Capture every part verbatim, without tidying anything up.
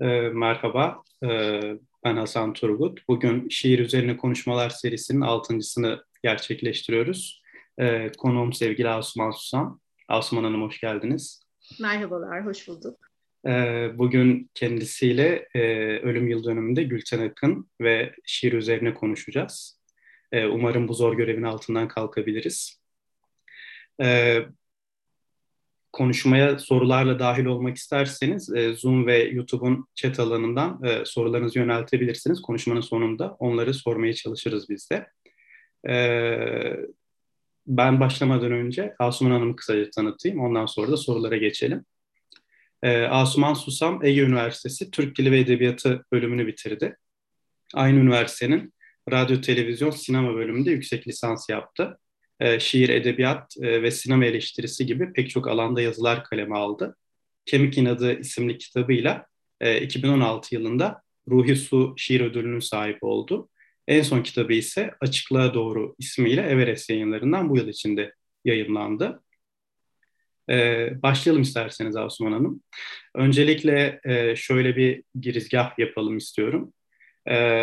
E, merhaba, e, ben Hasan Turgut. Bugün Şiir Üzerine Konuşmalar serisinin altıncısını gerçekleştiriyoruz. E, konuğum sevgili Asuman Susan. Asuman Hanım hoş geldiniz. Merhabalar, hoş bulduk. E, bugün kendisiyle e, ölüm yıl dönümünde Gülten Akın ve şiir üzerine konuşacağız. E, umarım bu zor görevin altından kalkabiliriz. E, Konuşmaya sorularla dahil olmak isterseniz Zoom ve YouTube'un chat alanından sorularınızı yöneltebilirsiniz. Konuşmanın sonunda onları sormaya çalışırız biz de. Ben başlamadan önce Asuman Hanım'ı kısaca tanıtayım. Ondan sonra da sorulara geçelim. Asuman Susan, Ege Üniversitesi Türk Dili ve Edebiyatı bölümünü bitirdi. Aynı üniversitenin radyo, televizyon, sinema bölümünde yüksek lisans yaptı. Şiir, edebiyat ve sinema eleştirisi gibi pek çok alanda yazılar kaleme aldı. Kemik İnadı isimli kitabıyla iki bin on altı yılında Ruhi Su Şiir Ödülü'nün sahibi oldu. En son kitabı ise Açıklığa Doğru ismiyle Everest yayınlarından bu yıl içinde yayımlandı. Başlayalım isterseniz Asuman Hanım. Öncelikle şöyle bir girizgah yapalım istiyorum.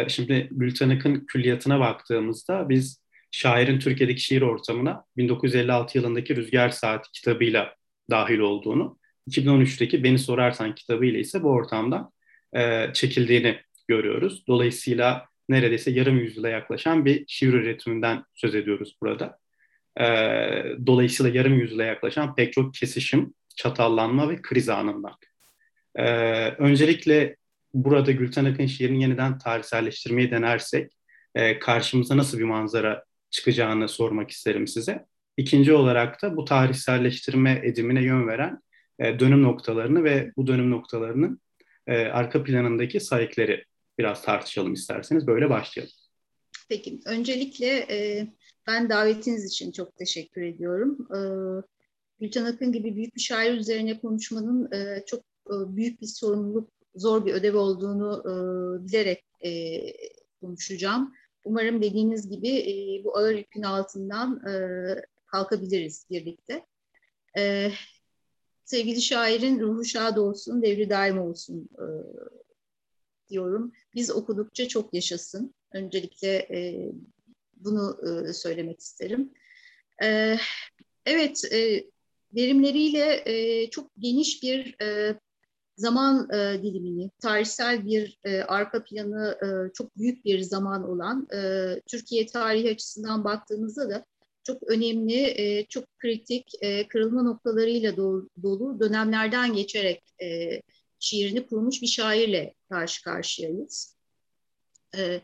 Şimdi Gülten Akın külliyatına baktığımızda biz şairin Türkiye'deki şiir ortamına bin dokuz yüz elli altı yılındaki Rüzgar Saati kitabıyla dahil olduğunu, iki bin on üçteki Beni Sorarsan kitabıyla ise bu ortamdan e, çekildiğini görüyoruz. Dolayısıyla neredeyse yarım yüzyıla yaklaşan bir şiir üretiminden söz ediyoruz burada. E, dolayısıyla yarım yüzyıla yaklaşan pek çok kesişim, çatallanma ve kriz anından. E, öncelikle burada Gülten Akın şiirini yeniden tarihselleştirmeyi denersek e, karşımıza nasıl bir manzara çıkacağını sormak isterim size. İkinci olarak da bu tarihselleştirme edimine yön veren e, dönüm noktalarını ve bu dönüm noktalarının e, arka planındaki sayıkları biraz tartışalım isterseniz. Böyle başlayalım. Peki. Öncelikle e, ben davetiniz için çok teşekkür ediyorum. E, Gülten Akın gibi büyük bir şair üzerine konuşmanın e, çok e, büyük bir sorumluluk, zor bir ödev olduğunu e, bilerek e, konuşacağım. Umarım dediğiniz gibi e, bu ağır yükün altından e, kalkabiliriz birlikte. E, sevgili şairin ruhu şad olsun, devri daim olsun e, diyorum. Biz okudukça çok yaşasın. Öncelikle e, bunu e, söylemek isterim. E, evet, e, verimleriyle e, çok geniş bir e, zaman e, dilimini, tarihsel bir e, arka planı e, çok büyük bir zaman olan e, Türkiye tarihi açısından baktığımızda da çok önemli, e, çok kritik, e, kırılma noktalarıyla dolu, dolu dönemlerden geçerek e, şiirini kurmuş bir şairle karşı karşıyayız. E,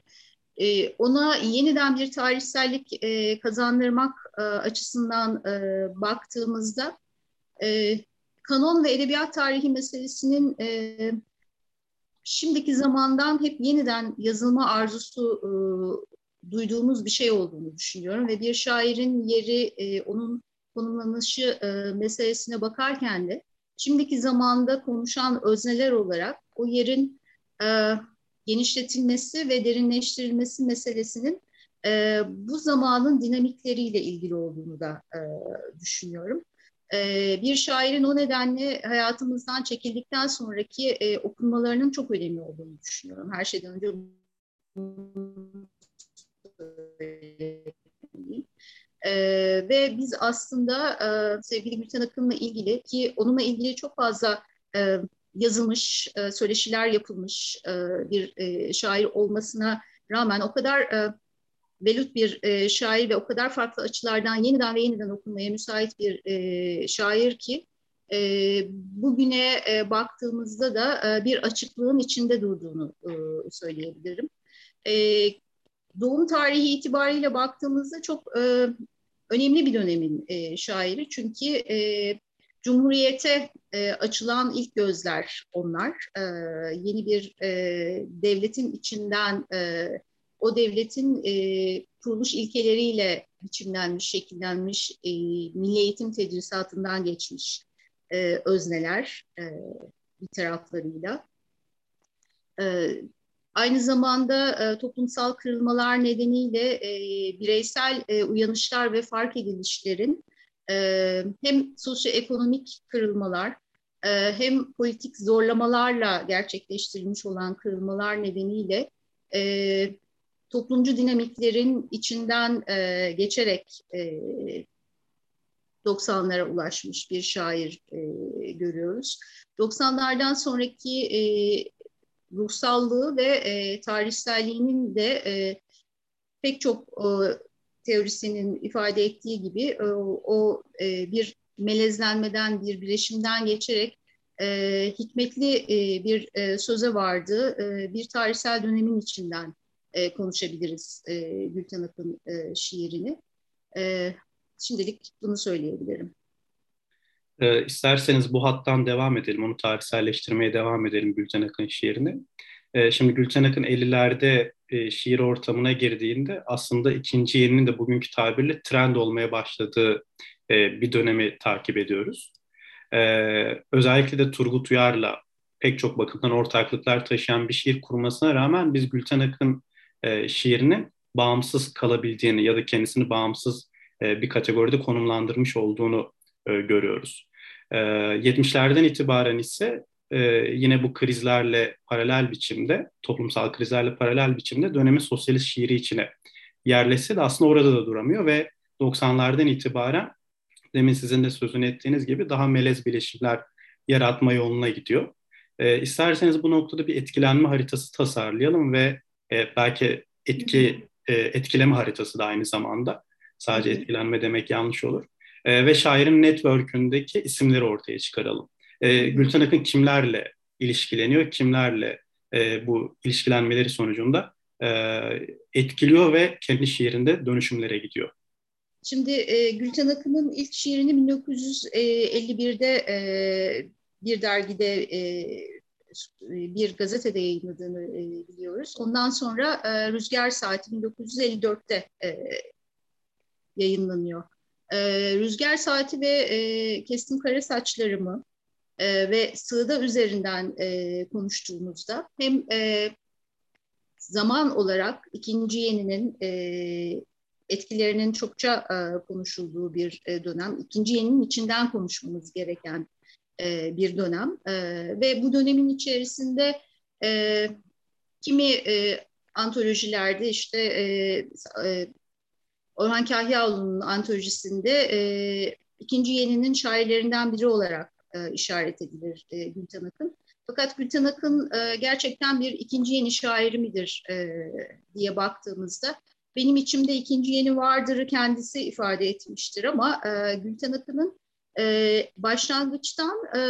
e, ona yeniden bir tarihsellik e, kazandırmak e, açısından e, baktığımızda e, kanon ve edebiyat tarihi meselesinin e, şimdiki zamandan hep yeniden yazılma arzusu e, duyduğumuz bir şey olduğunu düşünüyorum. Ve bir şairin yeri, e, onun konumlanışı e, meselesine bakarken de şimdiki zamanda konuşan özneler olarak o yerin e, genişletilmesi ve derinleştirilmesi meselesinin e, bu zamanın dinamikleriyle ilgili olduğunu da e, düşünüyorum. Bir şairin o nedenle hayatımızdan çekildikten sonraki e, okunmalarının çok önemli olduğunu düşünüyorum. Her şeyden önce e, ve biz aslında e, sevgili Gülten Akın'la ilgili ki onunla ilgili çok fazla e, yazılmış, e, söyleşiler yapılmış e, bir e, şair olmasına rağmen o kadar e, velut bir e, şair ve o kadar farklı açılardan yeniden ve yeniden okunmaya müsait bir e, şair ki e, bugüne e, baktığımızda da e, bir açıklığın içinde durduğunu e, söyleyebilirim. E, doğum tarihi itibariyle baktığımızda çok e, önemli bir dönemin e, şairi. Çünkü e, Cumhuriyete e, açılan ilk gözler onlar. E, yeni bir e, devletin içinden e, o devletin e, kuruluş ilkeleriyle biçimlenmiş, şekillenmiş, e, milli eğitim tedrisatından geçmiş e, özneler e, bir taraflarıyla. E, aynı zamanda e, toplumsal kırılmalar nedeniyle e, bireysel e, uyanışlar ve fark edilişlerin e, hem sosyoekonomik kırılmalar hem politik zorlamalarla gerçekleştirilmiş olan kırılmalar nedeniyle toplumcu dinamiklerin içinden geçerek doksanlara ulaşmış bir şair görüyoruz. doksanlardan sonraki ruhsallığı ve tarihselliğinin de pek çok teorisinin ifade ettiği gibi o, o e, bir melezlenmeden, bir birleşimden geçerek e, hikmetli e, bir e, söze vardı. E, bir tarihsel dönemin içinden e, konuşabiliriz e, Gülten Akın e, şiirini. E, şimdilik bunu söyleyebilirim. E, isterseniz bu hattan devam edelim, onu tarihselleştirmeye devam edelim Gülten Akın şiirini. E, şimdi Gülten Akın ellilerde şiir ortamına girdiğinde aslında ikinci yeninin de bugünkü tabirle trend olmaya başladığı bir dönemi takip ediyoruz. Özellikle de Turgut Uyar'la pek çok bakımdan ortaklıklar taşıyan bir şiir kurmasına rağmen biz Gülten Akın şiirini bağımsız kalabildiğini ya da kendisini bağımsız bir kategoride konumlandırmış olduğunu görüyoruz. yetmişlerden itibaren ise Ee, yine bu krizlerle paralel biçimde, toplumsal krizlerle paralel biçimde dönemin sosyalist şiiri içine yerleşse de aslında orada da duramıyor ve doksanlardan itibaren demin sizin de sözünü ettiğiniz gibi daha melez birleşimler yaratma yoluna gidiyor. Ee, isterseniz bu noktada bir etkilenme haritası tasarlayalım ve e, belki etki e, etkileme haritası da aynı zamanda. Sadece etkilenme demek yanlış olur. E, ve şairin network'ündeki isimleri ortaya çıkaralım. E, Gülten Akın kimlerle ilişkileniyor, kimlerle e, bu ilişkilenmeleri sonucunda e, etkiliyor ve kendi şiirinde dönüşümlere gidiyor? Şimdi e, Gülten Akın'ın ilk şiirini bin dokuz yüz elli birde e, bir dergide, e, bir gazetede yayınladığını e, biliyoruz. Ondan sonra e, Rüzgar Saati bin dokuz yüz elli dörtte e, yayınlanıyor. E, Rüzgar Saati ve e, Kestim Kara Saçlarımı ve Sığda üzerinden e, konuştuğumuzda hem e, zaman olarak ikinci yeninin e, etkilerinin çokça e, konuşulduğu bir e, dönem, ikinci yeninin içinden konuşmamız gereken e, bir dönem e, ve bu dönemin içerisinde e, kimi e, antolojilerde işte e, e, Orhan Kahyaoğlu'nun antolojisinde e, ikinci yeninin şairlerinden biri olarak E, işaret edilir e, Gülten Akın. Fakat Gülten Akın e, gerçekten bir ikinci yeni şairi midir e, diye baktığımızda benim içimde ikinci yeni vardır kendisi ifade etmiştir ama e, Gülten Akın'ın e, başlangıçtan e,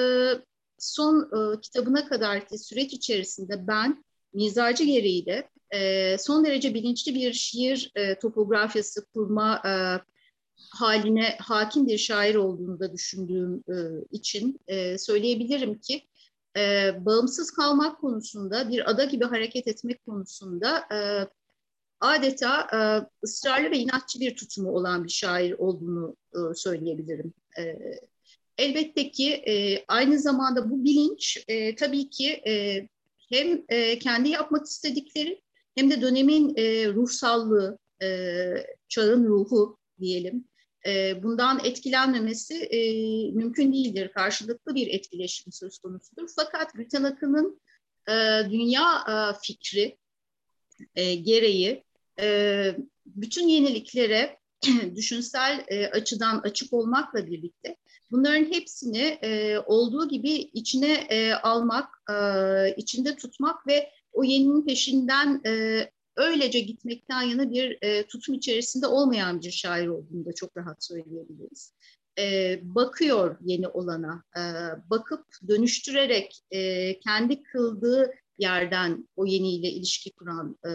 son e, kitabına kadarki süreç içerisinde ben mizacı gereği de e, son derece bilinçli bir şiir e, topografyası kurma e, haline hakim bir şair olduğunu da düşündüğüm e, için e, söyleyebilirim ki e, bağımsız kalmak konusunda, bir ada gibi hareket etmek konusunda e, adeta e, ısrarlı ve inatçı bir tutumu olan bir şair olduğunu e, söyleyebilirim. E, elbette ki e, aynı zamanda bu bilinç e, tabii ki e, hem e, kendi yapmak istedikleri hem de dönemin e, ruhsallığı, e, çağın ruhu diyelim. Bundan etkilenmemesi mümkün değildir. Karşılıklı bir etkileşim söz konusudur. Fakat Gülten Akın'ın dünya fikri gereği bütün yeniliklere düşünsel açıdan açık olmakla birlikte bunların hepsini olduğu gibi içine almak, içinde tutmak ve o yeninin peşinden öylece gitmekten yana bir e, tutum içerisinde olmayan bir şair olduğunu da çok rahat söyleyebiliriz. E, bakıyor yeni olana, e, bakıp dönüştürerek e, kendi kıldığı yerden o yeniyle ilişki kuran e,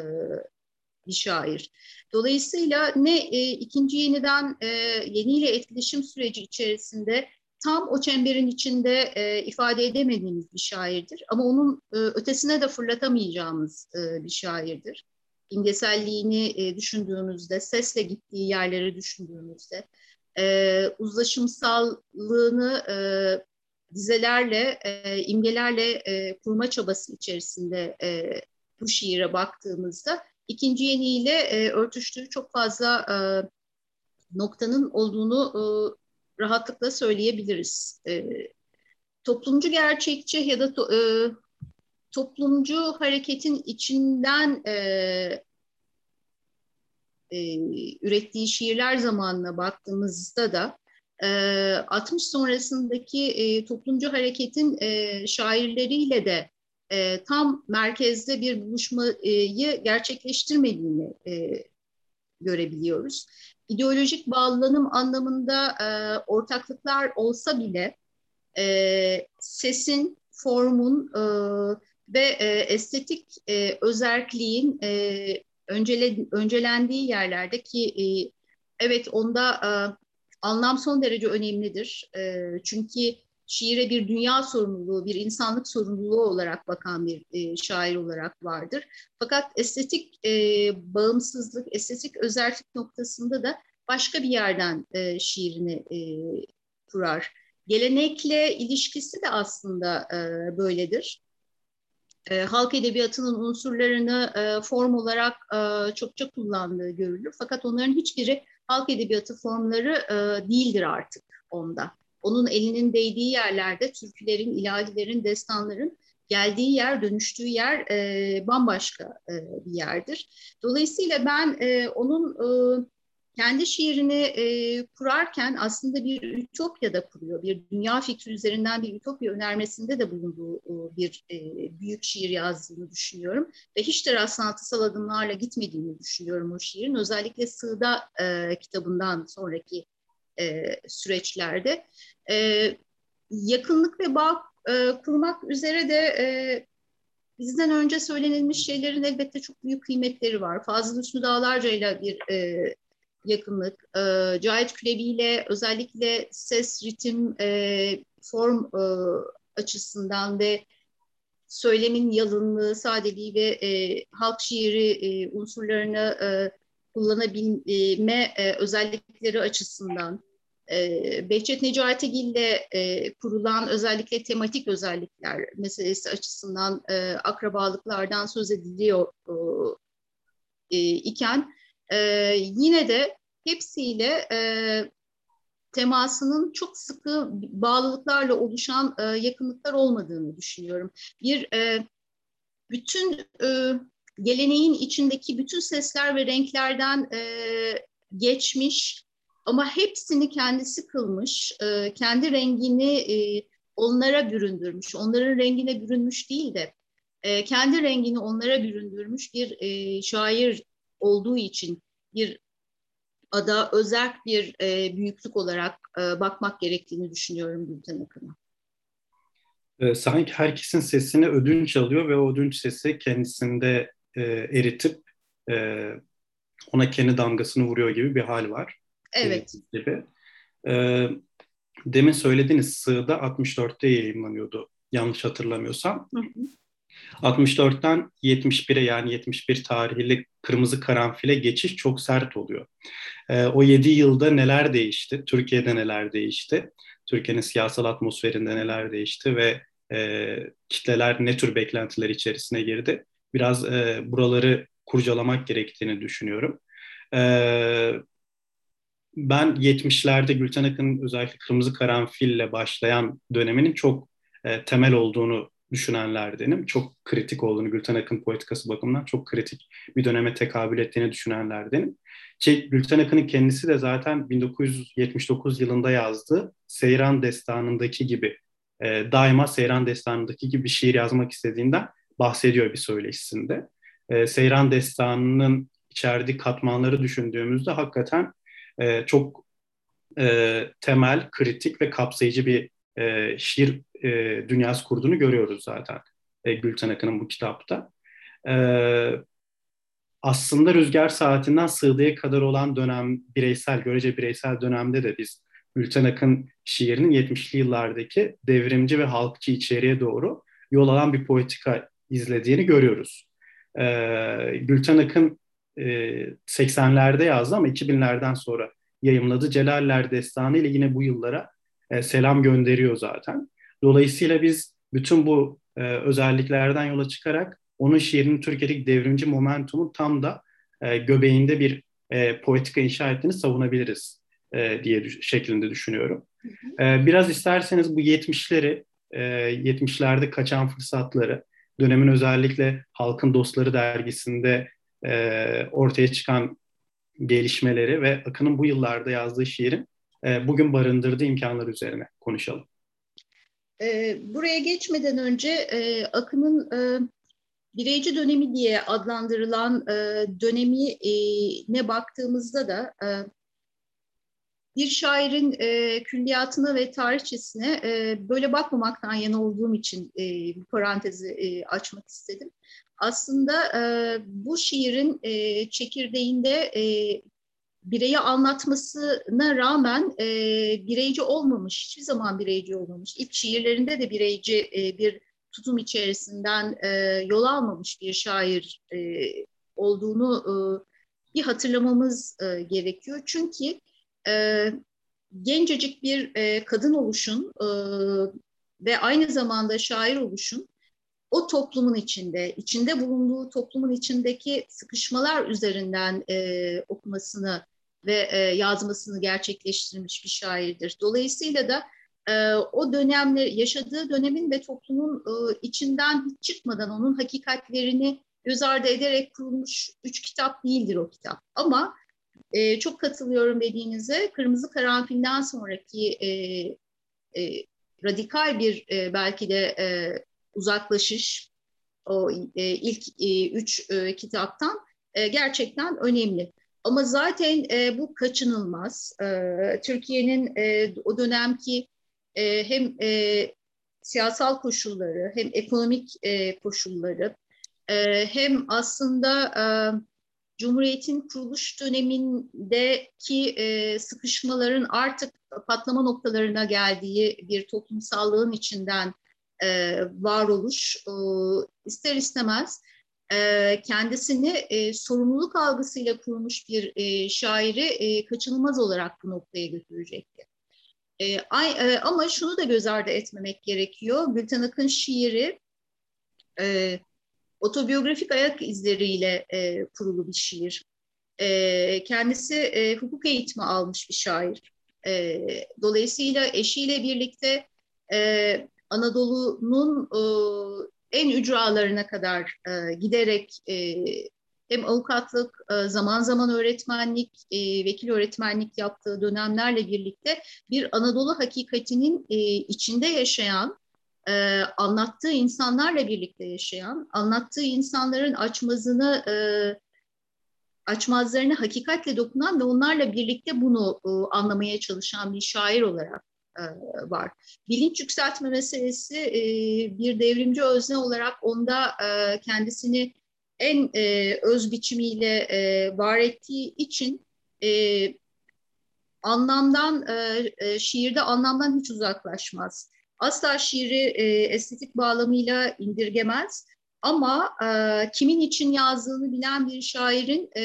bir şair. Dolayısıyla ne e, ikinci yeniden e, yeniyle etkileşim süreci içerisinde tam o çemberin içinde e, ifade edemediğimiz bir şairdir ama onun e, ötesine de fırlatamayacağımız e, bir şairdir. İmgeselliğini düşündüğümüzde, sesle gittiği yerleri düşündüğümüzde, uzlaşımsallığını dizelerle, imgelerle kurma çabası içerisinde bu şiire baktığımızda ikinci yeniyle örtüştüğü çok fazla noktanın olduğunu rahatlıkla söyleyebiliriz. toplumcu gerçekçi ya da to, e, toplumcu hareketin içinden e, e, ürettiği şiirler zamanına baktığımızda da altmış sonrasındaki e, toplumcu hareketin e, şairleriyle de e, tam merkezde bir buluşmayı gerçekleştirmediğini e, görebiliyoruz. İdeolojik bağlanım anlamında e, ortaklıklar olsa bile e, sesin, formun e, ve e, estetik e, özerkliğin e, öncele, öncelendiği yerlerde ki e, evet onda e, anlam son derece önemlidir. E, çünkü şiire bir dünya sorumluluğu, bir insanlık sorumluluğu olarak bakan bir e, şair olarak vardır. Fakat estetik e, bağımsızlık, estetik özerklik noktasında da başka bir yerden e, şiirini e, kurar. Gelenekle ilişkisi de aslında e, böyledir. E, halk edebiyatının unsurlarını e, form olarak e, çokça kullandığı görülür. Fakat onların hiçbiri halk edebiyatı formları e, değildir artık onda. Onun elinin değdiği yerlerde türkülerin, ilahilerin, destanların geldiği yer, dönüştüğü yer e, bambaşka e, bir yerdir. Dolayısıyla ben e, onun e, kendi şiirini e, kurarken aslında bir ütopya da kuruyor. Bir dünya fikri üzerinden bir ütopya önermesinde de bulunduğu e, bir e, büyük şiir yazdığını düşünüyorum. Ve hiç de rastlantısal adımlarla gitmediğini düşünüyorum o şiirin. Özellikle Sığda e, kitabından sonraki e, süreçlerde. E, yakınlık ve bağ e, kurmak üzere de e, bizden önce söylenilmiş şeylerin elbette çok büyük kıymetleri var. Fazıl Hüsnü Dağlarca ile bir e, yakınlık, e, Cahit Kulevi ile özellikle ses, ritim, e, form e, açısından ve söylemin yalınlığı, sadeliği ve e, halk şiiri e, unsurlarını e, kullanabilme e, özellikleri açısından, e, Behçet Necatigil ile e, kurulan özellikle tematik özellikler meselesi açısından e, akrabalıklardan söz ediliyor e, iken, Ee, yine de hepsiyle e, temasının çok sıkı bağlılıklarla oluşan e, yakınlıklar olmadığını düşünüyorum. Bir e, bütün e, geleneğin içindeki bütün sesler ve renklerden e, geçmiş ama hepsini kendisi kılmış, e, kendi rengini e, onlara büründürmüş, onların rengine bürünmüş değil de e, kendi rengini onlara büründürmüş bir e, şair olduğu için bir ada özerk bir e, büyüklük olarak e, bakmak gerektiğini düşünüyorum Gülten Akın'a. E, sanki herkesin sesini ödünç alıyor ve o ödünç sesi kendisinde e, eritip e, ona kendi damgasını vuruyor gibi bir hal var. Evet. E, gibi. E, demin söylediğiniz Sığda altmış dörtte yayınlanıyordu yanlış hatırlamıyorsam. Hı hı. altmış dörtten yetmiş bire yani yetmiş bir tarihli Kırmızı Karanfil'e geçiş çok sert oluyor. E, o yedi yılda neler değişti? Türkiye'de neler değişti? Türkiye'nin siyasal atmosferinde neler değişti ve e, kitleler ne tür beklentiler içerisine girdi? Biraz e, buraları kurcalamak gerektiğini düşünüyorum. E, ben yetmişlerde Gülten Akın'ın özellikle Kırmızı Karanfil'le başlayan döneminin çok e, temel olduğunu düşünenlerdenim. Çok kritik olduğunu, Gülten Akın politikası bakımından çok kritik bir döneme tekabül ettiğini düşünenlerdenim. Ki Gülten Akın'ın kendisi de zaten bin dokuz yüz yetmiş dokuz yılında yazdığı Seyran Destanı'ndaki gibi, e, daima Seyran Destanı'ndaki gibi bir şiir yazmak istediğinden bahsediyor bir söyleşisinde. E, Seyran Destanı'nın içerdiği katmanları düşündüğümüzde hakikaten e, çok e, temel, kritik ve kapsayıcı bir e, şiir E, dünyası kurduğunu görüyoruz zaten e, Gülten Akın'ın bu kitapta. E, aslında Rüzgar Saati'nden Sığda'ya kadar olan dönem, bireysel, görece bireysel dönemde de biz Gülten Akın şiirinin yetmişli yıllardaki devrimci ve halkçı içeriğe doğru yol alan bir politika izlediğini görüyoruz. E, Gülten Akın e, seksenlerde yazdı ama iki binlerden sonra yayımladı. Celaller Destanı ile yine bu yıllara e, selam gönderiyor zaten. Dolayısıyla biz bütün bu e, özelliklerden yola çıkarak onun şiirinin Türkiye'deki devrimci momentumun tam da e, göbeğinde bir e, poetika inşa ettiğini savunabiliriz e, diye düş- şeklinde düşünüyorum. E, biraz isterseniz bu yetmişleri e, yetmişlerde kaçan fırsatları, dönemin özellikle Halkın Dostları dergisinde e, ortaya çıkan gelişmeleri ve Akın'ın bu yıllarda yazdığı şiirin e, bugün barındırdığı imkanlar üzerine konuşalım. E, buraya geçmeden önce e, Akın'ın e, bireyci dönemi diye adlandırılan e, dönemi e, ne baktığımızda da e, bir şairin e, külliyatına ve tarihçesine e, böyle bakmamaktan yana olduğum için e, bu parantezi e, açmak istedim. Aslında e, bu şiirin e, çekirdeğinde e, bireyi anlatmasına rağmen e, bireyci olmamış, hiçbir zaman bireyci olmamış, ilk şiirlerinde de bireyci e, bir tutum içerisinden e, yol almamış bir şair e, olduğunu e, bir hatırlamamız e, gerekiyor. Çünkü e, gencecik bir e, kadın oluşun e, ve aynı zamanda şair oluşun o toplumun içinde, içinde bulunduğu toplumun içindeki sıkışmalar üzerinden e, okumasını ve e, yazmasını gerçekleştirmiş bir şairdir. Dolayısıyla da o dönemle yaşadığı dönemin ve toplumun içinden hiç çıkmadan onun hakikatlerini göz ardı ederek kurulmuş üç kitap değildir o kitap. Ama çok katılıyorum dediğinize, Kırmızı Karanfil'den sonraki e, e, radikal bir e, belki de e, uzaklaşış o e, ilk e, üç e, kitaptan e, gerçekten önemli. Ama zaten e, bu kaçınılmaz. E, Türkiye'nin e, o dönemki hem e, siyasal koşulları, hem ekonomik e, koşulları, e, hem aslında e, Cumhuriyet'in kuruluş dönemindeki e, sıkışmaların artık patlama noktalarına geldiği bir toplumsallığın içinden e, varoluş e, ister istemez e, kendisini e, sorumluluk algısıyla kurmuş bir e, şairi e, kaçınılmaz olarak bu noktaya götürecekti. E, ay, e, ama şunu da göz ardı etmemek gerekiyor. Gülten Akın şiiri e, otobiyografik ayak izleriyle e, kurulu bir şiir. E, kendisi e, hukuk eğitimi almış bir şair. E, dolayısıyla eşiyle birlikte e, Anadolu'nun e, en ücralarına kadar e, giderek e, hem avukatlık, zaman zaman öğretmenlik, vekil öğretmenlik yaptığı dönemlerle birlikte bir Anadolu hakikatinin içinde yaşayan, anlattığı insanlarla birlikte yaşayan, anlattığı insanların açmazını, açmazlarını hakikatle dokunan ve onlarla birlikte bunu anlamaya çalışan bir şair olarak var. Bilinç yükseltme meselesi bir devrimci özne olarak onda kendisini en e, öz biçimiyle e, var ettiği için e, anlamdan e, e, şiirde anlamdan hiç uzaklaşmaz. Asla şiiri e, estetik bağlamıyla indirgemez ama e, kimin için yazdığını bilen bir şairin e,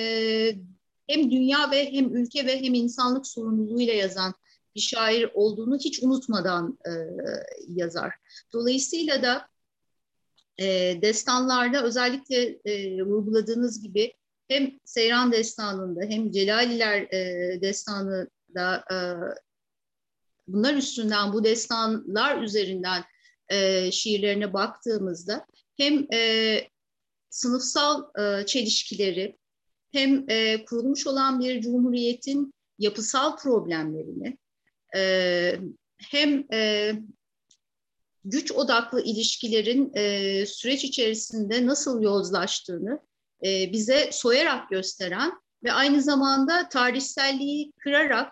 hem dünya ve hem ülke ve hem insanlık sorumluluğuyla yazan bir şair olduğunu hiç unutmadan e, yazar. Dolayısıyla da destanlarda özellikle e, vurguladığınız gibi hem Seyran Destanı'nda hem Celaller e, Destanı'nda e, bunlar üstünden, bu destanlar üzerinden e, şiirlerine baktığımızda hem e, sınıfsal e, çelişkileri hem e, kurulmuş olan bir cumhuriyetin yapısal problemlerini e, hem e, güç odaklı ilişkilerin e, süreç içerisinde nasıl yozlaştığını e, bize soyarak gösteren ve aynı zamanda tarihselliği kırarak,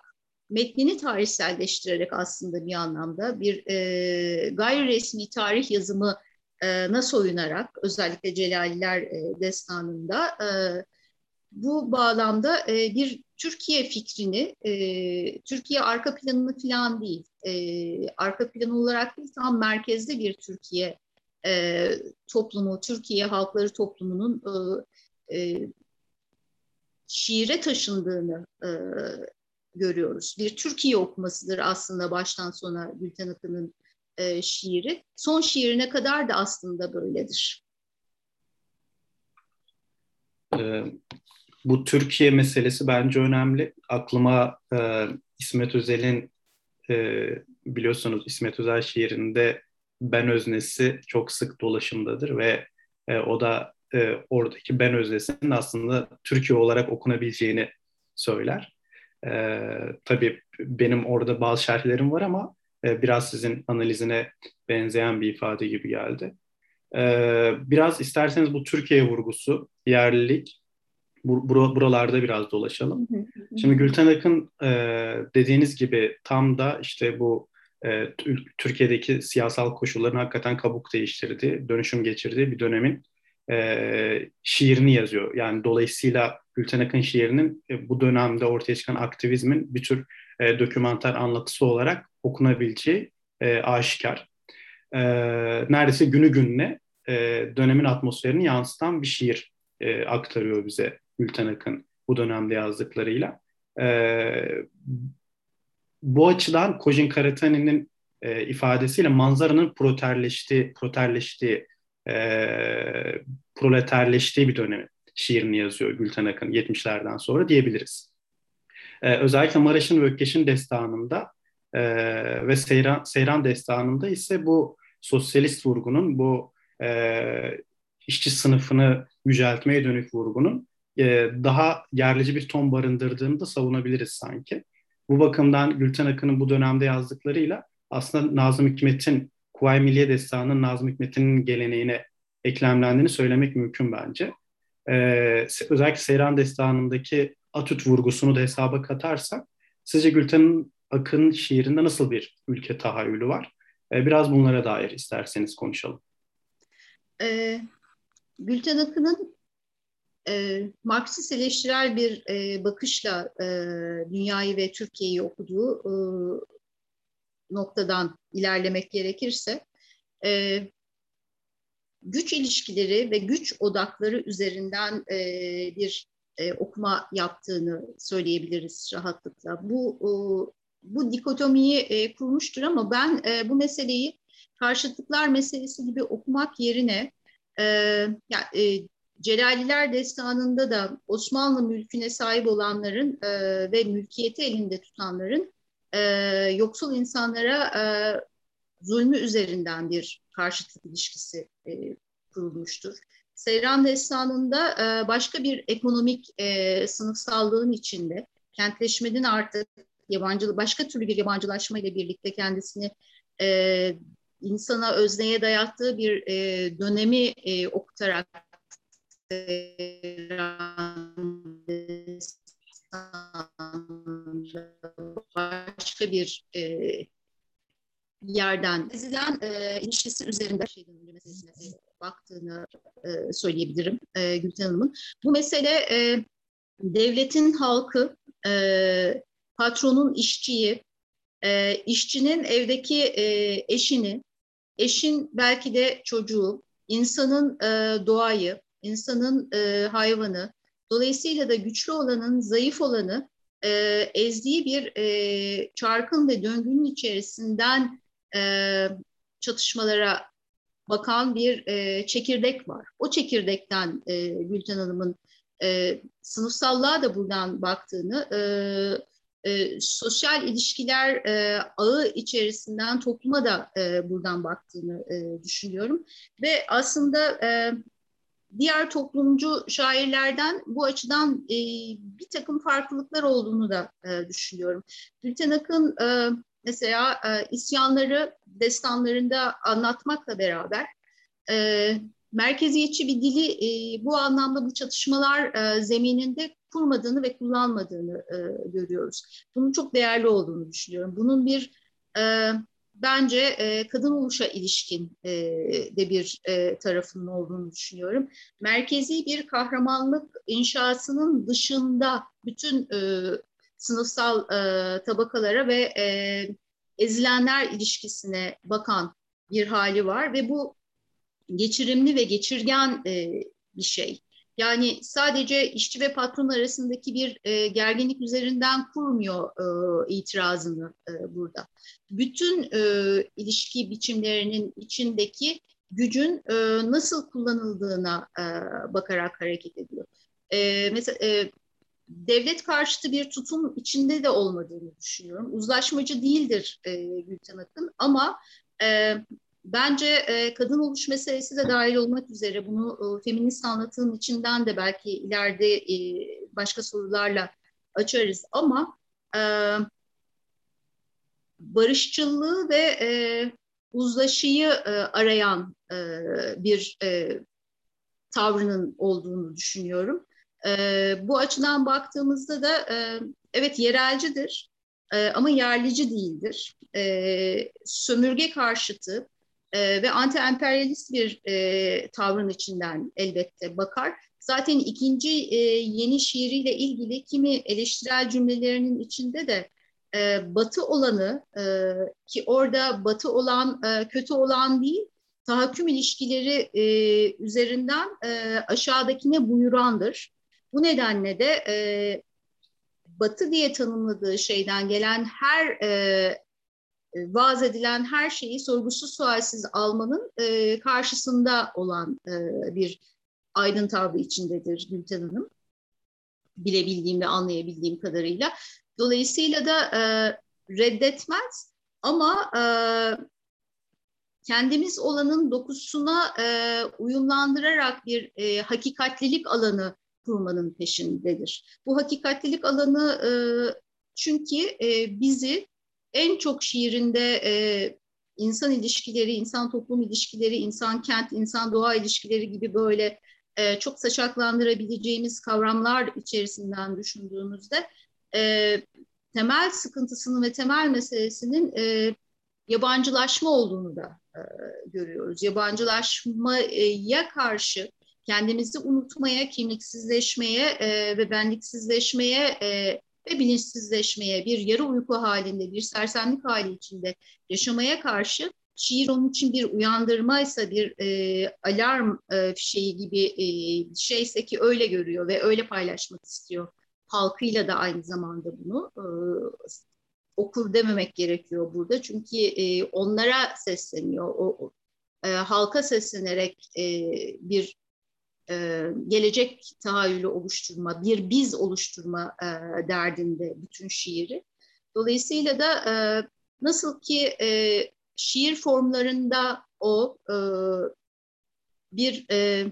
metnini tarihselleştirerek aslında bir anlamda bir e, gayri resmi tarih yazımına soyunarak, özellikle Celaller e, Destanı'nda e, bu bağlamda e, bir Türkiye fikrini, e, Türkiye arka planını falan değil, e, arka plan olarak değil, tam merkezde bir Türkiye e, toplumu, Türkiye halkları toplumunun e, e, şiire taşındığını e, görüyoruz. Bir Türkiye okumasıdır aslında baştan sona Gülten Akın'ın e, şiiri. Son şiirine kadar da aslında böyledir. Evet. Bu Türkiye meselesi bence önemli. Aklıma e, İsmet Özel'in, e, biliyorsunuz İsmet Özel şiirinde ben öznesi çok sık dolaşımdadır ve e, o da e, oradaki ben öznesinin aslında Türkiye olarak okunabileceğini söyler. E, tabii benim orada bazı şerhlerim var ama e, biraz sizin analizine benzeyen bir ifade gibi geldi. E, biraz isterseniz bu Türkiye vurgusu, yerlilik, bur- buralarda biraz dolaşalım. Şimdi Gülten Akın e, dediğiniz gibi tam da işte bu Türkiye'deki siyasal koşulların hakikaten kabuk değiştirdiği, dönüşüm geçirdiği bir dönemin e, şiirini yazıyor. Yani dolayısıyla Gülten Akın şiirinin e, bu dönemde ortaya çıkan aktivizmin bir tür e, dokümanter anlatısı olarak okunabileceği e, aşikar. E, neredeyse günü gününe e, dönemin atmosferini yansıtan bir şiir e, aktarıyor bize Gülten Akın bu dönemde yazdıklarıyla. Evet. Bu açıdan Kojin Karatani'nin e, ifadesiyle manzaranın proterleştiği, proterleştiği, e, proleterleştiği bir dönemi şiirini yazıyor Gülten Akın yetmişlerden sonra diyebiliriz. E, özellikle Maraş'ın ve Ökkeş'in destanında e, ve Seyran, Seyran destanında ise bu sosyalist vurgunun, bu e, işçi sınıfını yüceltmeye dönük vurgunun e, daha yerlici bir ton barındırdığını da savunabiliriz sanki. Bu bakımdan Gülten Akın'ın bu dönemde yazdıklarıyla aslında Nazım Hikmet'in, Kuvayi Milliye Destanı'nın Nazım Hikmet'in geleneğine eklemlendiğini söylemek mümkün bence. Ee, özellikle Seyran Destanı'ndaki Atüt vurgusunu da hesaba katarsak, sizce Gülten Akın'ın şiirinde nasıl bir ülke tahayyülü var? Ee, biraz bunlara dair isterseniz konuşalım. Ee, Gülten Akın'ın E, Marksist eleştirel bir e, bakışla e, dünyayı ve Türkiye'yi okuduğu e, noktadan ilerlemek gerekirse e, güç ilişkileri ve güç odakları üzerinden e, bir e, okuma yaptığını söyleyebiliriz rahatlıkla. Bu e, bu dikotomiyi e, kurmuştur ama ben e, bu meseleyi karşıtlıklar meselesi gibi okumak yerine e, ya, e, Celaller Destanı'nda da Osmanlı mülküne sahip olanların e, ve mülkiyeti elinde tutanların e, yoksul insanlara e, zulmü üzerinden bir karşıtlık ilişkisi e, kurulmuştur. Seyran Destanı'nda e, başka bir ekonomik e, sınıfsallığın içinde kentleşmenin artık yabancı, başka türlü bir yabancılaşma ile birlikte kendisini e, insana, özneye dayattığı bir e, dönemi e, okutarak başka bir e, yerden ezilen e, ilişkisi üzerinde meselesine baktığını e, söyleyebilirim e, Gülten Hanım'ın. Bu mesele e, devletin halkı, e, patronun işçiyi, e, işçinin evdeki e, eşini, eşin belki de çocuğu, insanın e, doğayı, İnsanın e, hayvanı, dolayısıyla da güçlü olanın, zayıf olanı e, ezdiği bir e, çarkın ve döngünün içerisinden e, çatışmalara bakan bir e, çekirdek var. O çekirdekten e, Gülten Hanım'ın e, sınıfsallığa da buradan baktığını, e, e, sosyal ilişkiler e, ağı içerisinden topluma da e, buradan baktığını e, düşünüyorum. Ve aslında E, diğer toplumcu şairlerden bu açıdan e, bir takım farklılıklar olduğunu da e, düşünüyorum. Gülten Akın e, mesela e, isyanları destanlarında anlatmakla beraber e, merkeziyetçi bir dili e, bu anlamda bu çatışmalar e, zemininde kurmadığını ve kullanmadığını e, görüyoruz. Bunun çok değerli olduğunu düşünüyorum. Bunun bir E, Bence e, kadın oluşa ilişkin e, de bir e, tarafının olduğunu düşünüyorum. Merkezi bir kahramanlık inşasının dışında bütün e, sınıfsal e, tabakalara ve e, ezilenler ilişkisine bakan bir hali var ve bu geçirimli ve geçirgen e, bir şey. Yani sadece işçi ve patron arasındaki bir e, gerginlik üzerinden kurmuyor e, itirazını e, burada. Bütün e, ilişki biçimlerinin içindeki gücün e, nasıl kullanıldığına e, bakarak hareket ediyor. E, mesela e, devlet karşıtı bir tutum içinde de olmadığını düşünüyorum. Uzlaşmacı değildir e, Gülten Akın ama E, Bence e, kadın oluş meselesi de dahil olmak üzere bunu e, feminist anlatının içinden de belki ileride e, başka sorularla açarız ama e, barışçılığı ve e, uzlaşıyı e, arayan e, bir e, tavrının olduğunu düşünüyorum. E, bu açıdan baktığımızda da e, evet yerelcidir e, ama yerlici değildir. E, sömürge karşıtı e, ve anti-emperyalist bir e, tavrın içinden elbette bakar. Zaten ikinci e, yeni şiiriyle ilgili kimi eleştirel cümlelerinin içinde de e, batı olanı e, ki orada batı olan e, kötü olan değil, tahakküm ilişkileri e, üzerinden e, aşağıdakine buyurandır. Bu nedenle de e, Batı diye tanımladığı şeyden gelen her, e, vaaz edilen her şeyi sorgusuz sualsiz almanın e, karşısında olan e, bir aydın tavrı içindedir Gülten Hanım. Bilebildiğim ve anlayabildiğim kadarıyla. Dolayısıyla da e, reddetmez ama e, kendimiz olanın dokusuna e, uyumlandırarak bir e, hakikatlilik alanı kurmanın peşindedir. Bu hakikatlilik alanı e, çünkü e, bizi en çok şiirinde e, insan ilişkileri, insan toplum ilişkileri, insan kent, insan doğa ilişkileri gibi böyle e, çok saçaklandırabileceğimiz kavramlar içerisinden düşündüğümüzde e, temel sıkıntısının ve temel meselesinin e, yabancılaşma olduğunu da e, görüyoruz. Yabancılaşmaya karşı kendimizi unutmaya, kimliksizleşmeye e, ve benliksizleşmeye e, ve bilinçsizleşmeye, bir yarı uyku halinde, bir sersemlik hali içinde yaşamaya karşı şiir onun için bir uyandırmaysa, bir e, alarm e, şeyi gibi e, şeyse ki öyle görüyor ve öyle paylaşmak istiyor. Halkıyla da aynı zamanda bunu e, okur dememek gerekiyor burada. Çünkü e, onlara sesleniyor. O, o e, halka seslenerek e, bir e, gelecek tahayyülü oluşturma, bir biz oluşturma e, derdinde bütün şiiri. Dolayısıyla da e, nasıl ki e, şiir formlarında o e, bir e,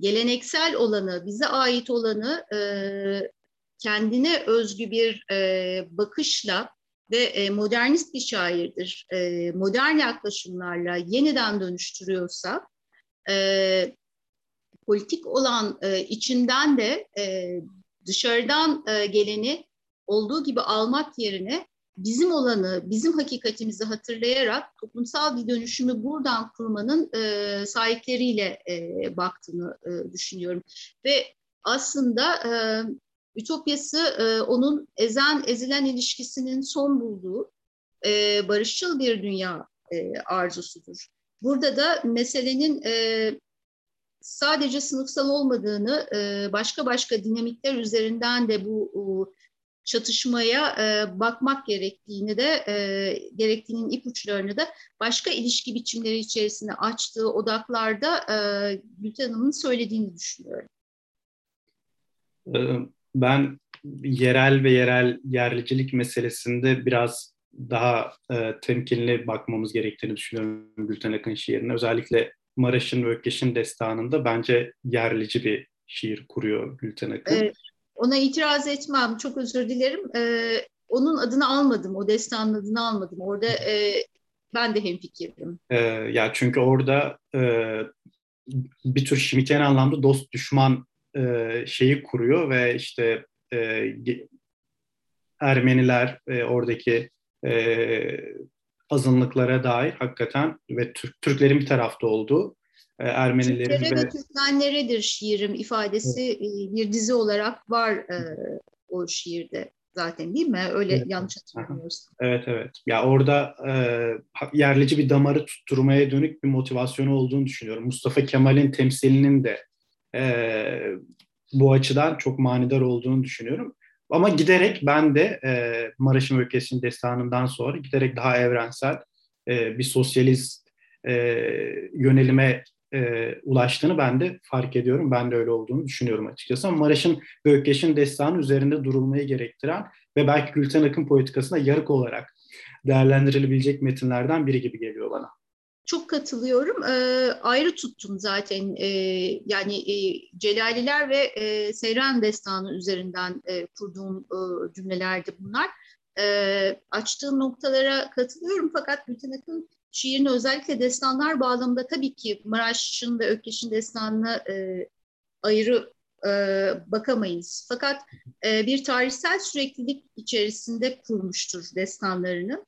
geleneksel olanı, bize ait olanı e, kendine özgü bir e, bakışla ve e, modernist bir şairdir. E, modern yaklaşımlarla yeniden dönüştürüyorsa e, politik olan e, içinden de e, dışarıdan e, geleni olduğu gibi almak yerine bizim olanı, bizim hakikatimizi hatırlayarak toplumsal bir dönüşümü buradan kurmanın e, sahipleriyle e, baktığını e, düşünüyorum. Ve aslında e, Ütopyası e, onun ezen ezilen ilişkisinin son bulduğu e, barışçıl bir dünya e, arzusudur. Burada da meselenin e, sadece sınıfsal olmadığını, e, başka başka dinamikler üzerinden de bu e, çatışmaya e, bakmak gerektiğini de, e, gerektiğinin ipuçlarını da başka ilişki biçimleri içerisinde açtığı odaklarda e, Gülten Hanım'ın söylediğini düşünüyorum. Evet. Ben yerel ve yerel yerlicilik meselesinde biraz daha e, temkinli bakmamız gerektiğini düşünüyorum Gülten Akın şiirine. Özellikle Maraş'ın ve Ökkeş'in destanında bence yerlici bir şiir kuruyor Gülten Akın. Ee, ona itiraz etmem. Çok özür dilerim. Ee, onun adını almadım. O destanın adını almadım. Orada e, ben de hemfikirim. Ee, ya çünkü orada e, bir tür şimiken anlamda dost düşman şeyi kuruyor ve işte e, Ermeniler e, oradaki e, azınlıklara dair hakikaten ve Türk, Türklerin bir tarafta olduğu e, Ermenilerin Türklere ve Türkmenleredir şiirim ifadesi evet. Bir dizi olarak var e, o şiirde zaten değil mi? Öyle evet. Yanlış hatırlamıyorsun. Evet evet. Ya orada e, yerlici bir damarı tutturmaya dönük bir motivasyonu olduğunu düşünüyorum. Mustafa Kemal'in temsilinin de Ee, bu açıdan çok manidar olduğunu düşünüyorum. Ama giderek ben de e, Maraş'ın Ökkeş'in destanından sonra giderek daha evrensel e, bir sosyalist e, yönelime e, ulaştığını ben de fark ediyorum. Ben de öyle olduğunu düşünüyorum açıkçası. Ama Maraş'ın Ökkeş'in destanı üzerinde durulmayı gerektiren ve belki Gülten Akın politikasına yarık olarak değerlendirilebilecek metinlerden biri gibi geliyor bana. çok katılıyorum. E, ayrı tuttum zaten. E, yani e, Celaliler ve e, Seyran Destanı üzerinden e, kurduğum e, cümlelerdi bunlar. E, açtığım noktalara katılıyorum, fakat Gülten Akın şiirini özellikle destanlar bağlamında tabii ki Maraş'ın ve Ökkeş'in destanına e, ayrı e, bakamayız. Fakat e, bir tarihsel süreklilik içerisinde kurmuştur destanlarını.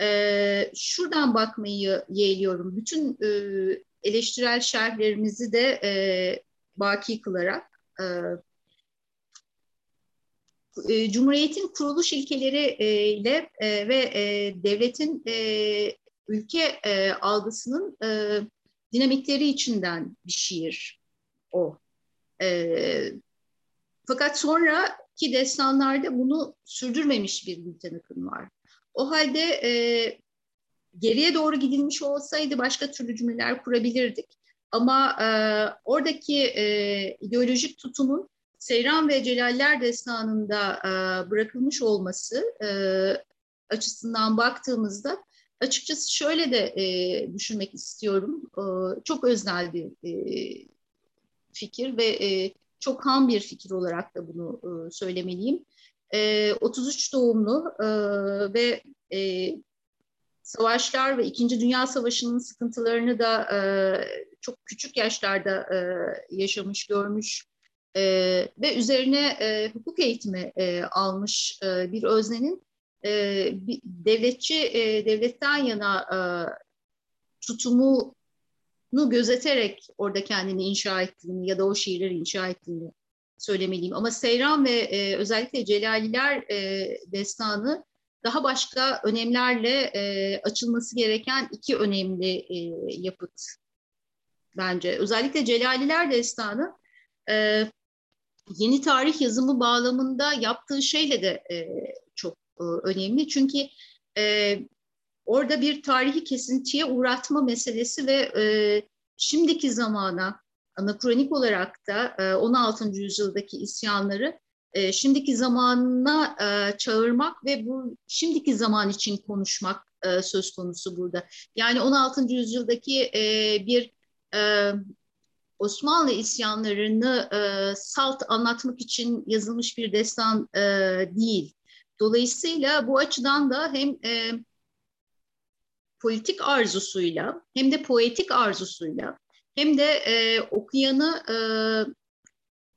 E, şuradan bakmayı yeğliyorum. Bütün e, eleştirel şerhlerimizi de e, baki kılarak e, Cumhuriyet'in kuruluş ilkeleriyle ve devletin ülke algısının dinamikleri içinden bir şiir o. Fakat sonraki destanlarda bunu sürdürmemiş bir Gülten Akın var. O halde geriye doğru gidilmiş olsaydı başka türlü cümleler kurabilirdik. Ama oradaki ideolojik tutumun Seyran ve Celaller Destanı'nda e, bırakılmış olması e, açısından baktığımızda açıkçası şöyle de e, düşünmek istiyorum. E, çok öznel bir e, fikir ve e, çok ham bir fikir olarak da bunu e, söylemeliyim. E, otuz üç doğumlu e, ve e, savaşlar ve İkinci Dünya Savaşı'nın sıkıntılarını da e, çok küçük yaşlarda e, yaşamış, görmüş Ee, ve üzerine e, hukuk eğitimi e, almış e, bir öznenin e, bir devletçi e, devletten yana e, tutumunu gözeterek orada kendini inşa ettiğini ya da o şiirleri inşa ettiğini söylemeliyim. Ama Seyran ve e, özellikle Celaliler e, destanı daha başka önemlerle e, açılması gereken iki önemli e, yapıt bence. Özellikle Celaliler destanı e, yeni tarih yazımı bağlamında yaptığı şeyle de e, çok e, önemli. Çünkü e, orada bir tarihi kesintiye uğratma meselesi ve e, şimdiki zamana anakronik olarak da e, on altıncı yüzyıldaki isyanları e, şimdiki zamana e, çağırmak ve bu şimdiki zaman için konuşmak e, söz konusu burada. Yani on altıncı yüzyıldaki e, bir e, Osmanlı isyanlarını e, salt anlatmak için yazılmış bir destan e, değil. Dolayısıyla bu açıdan da hem e, politik arzusuyla hem de poetik arzusuyla hem de e, okuyanı e,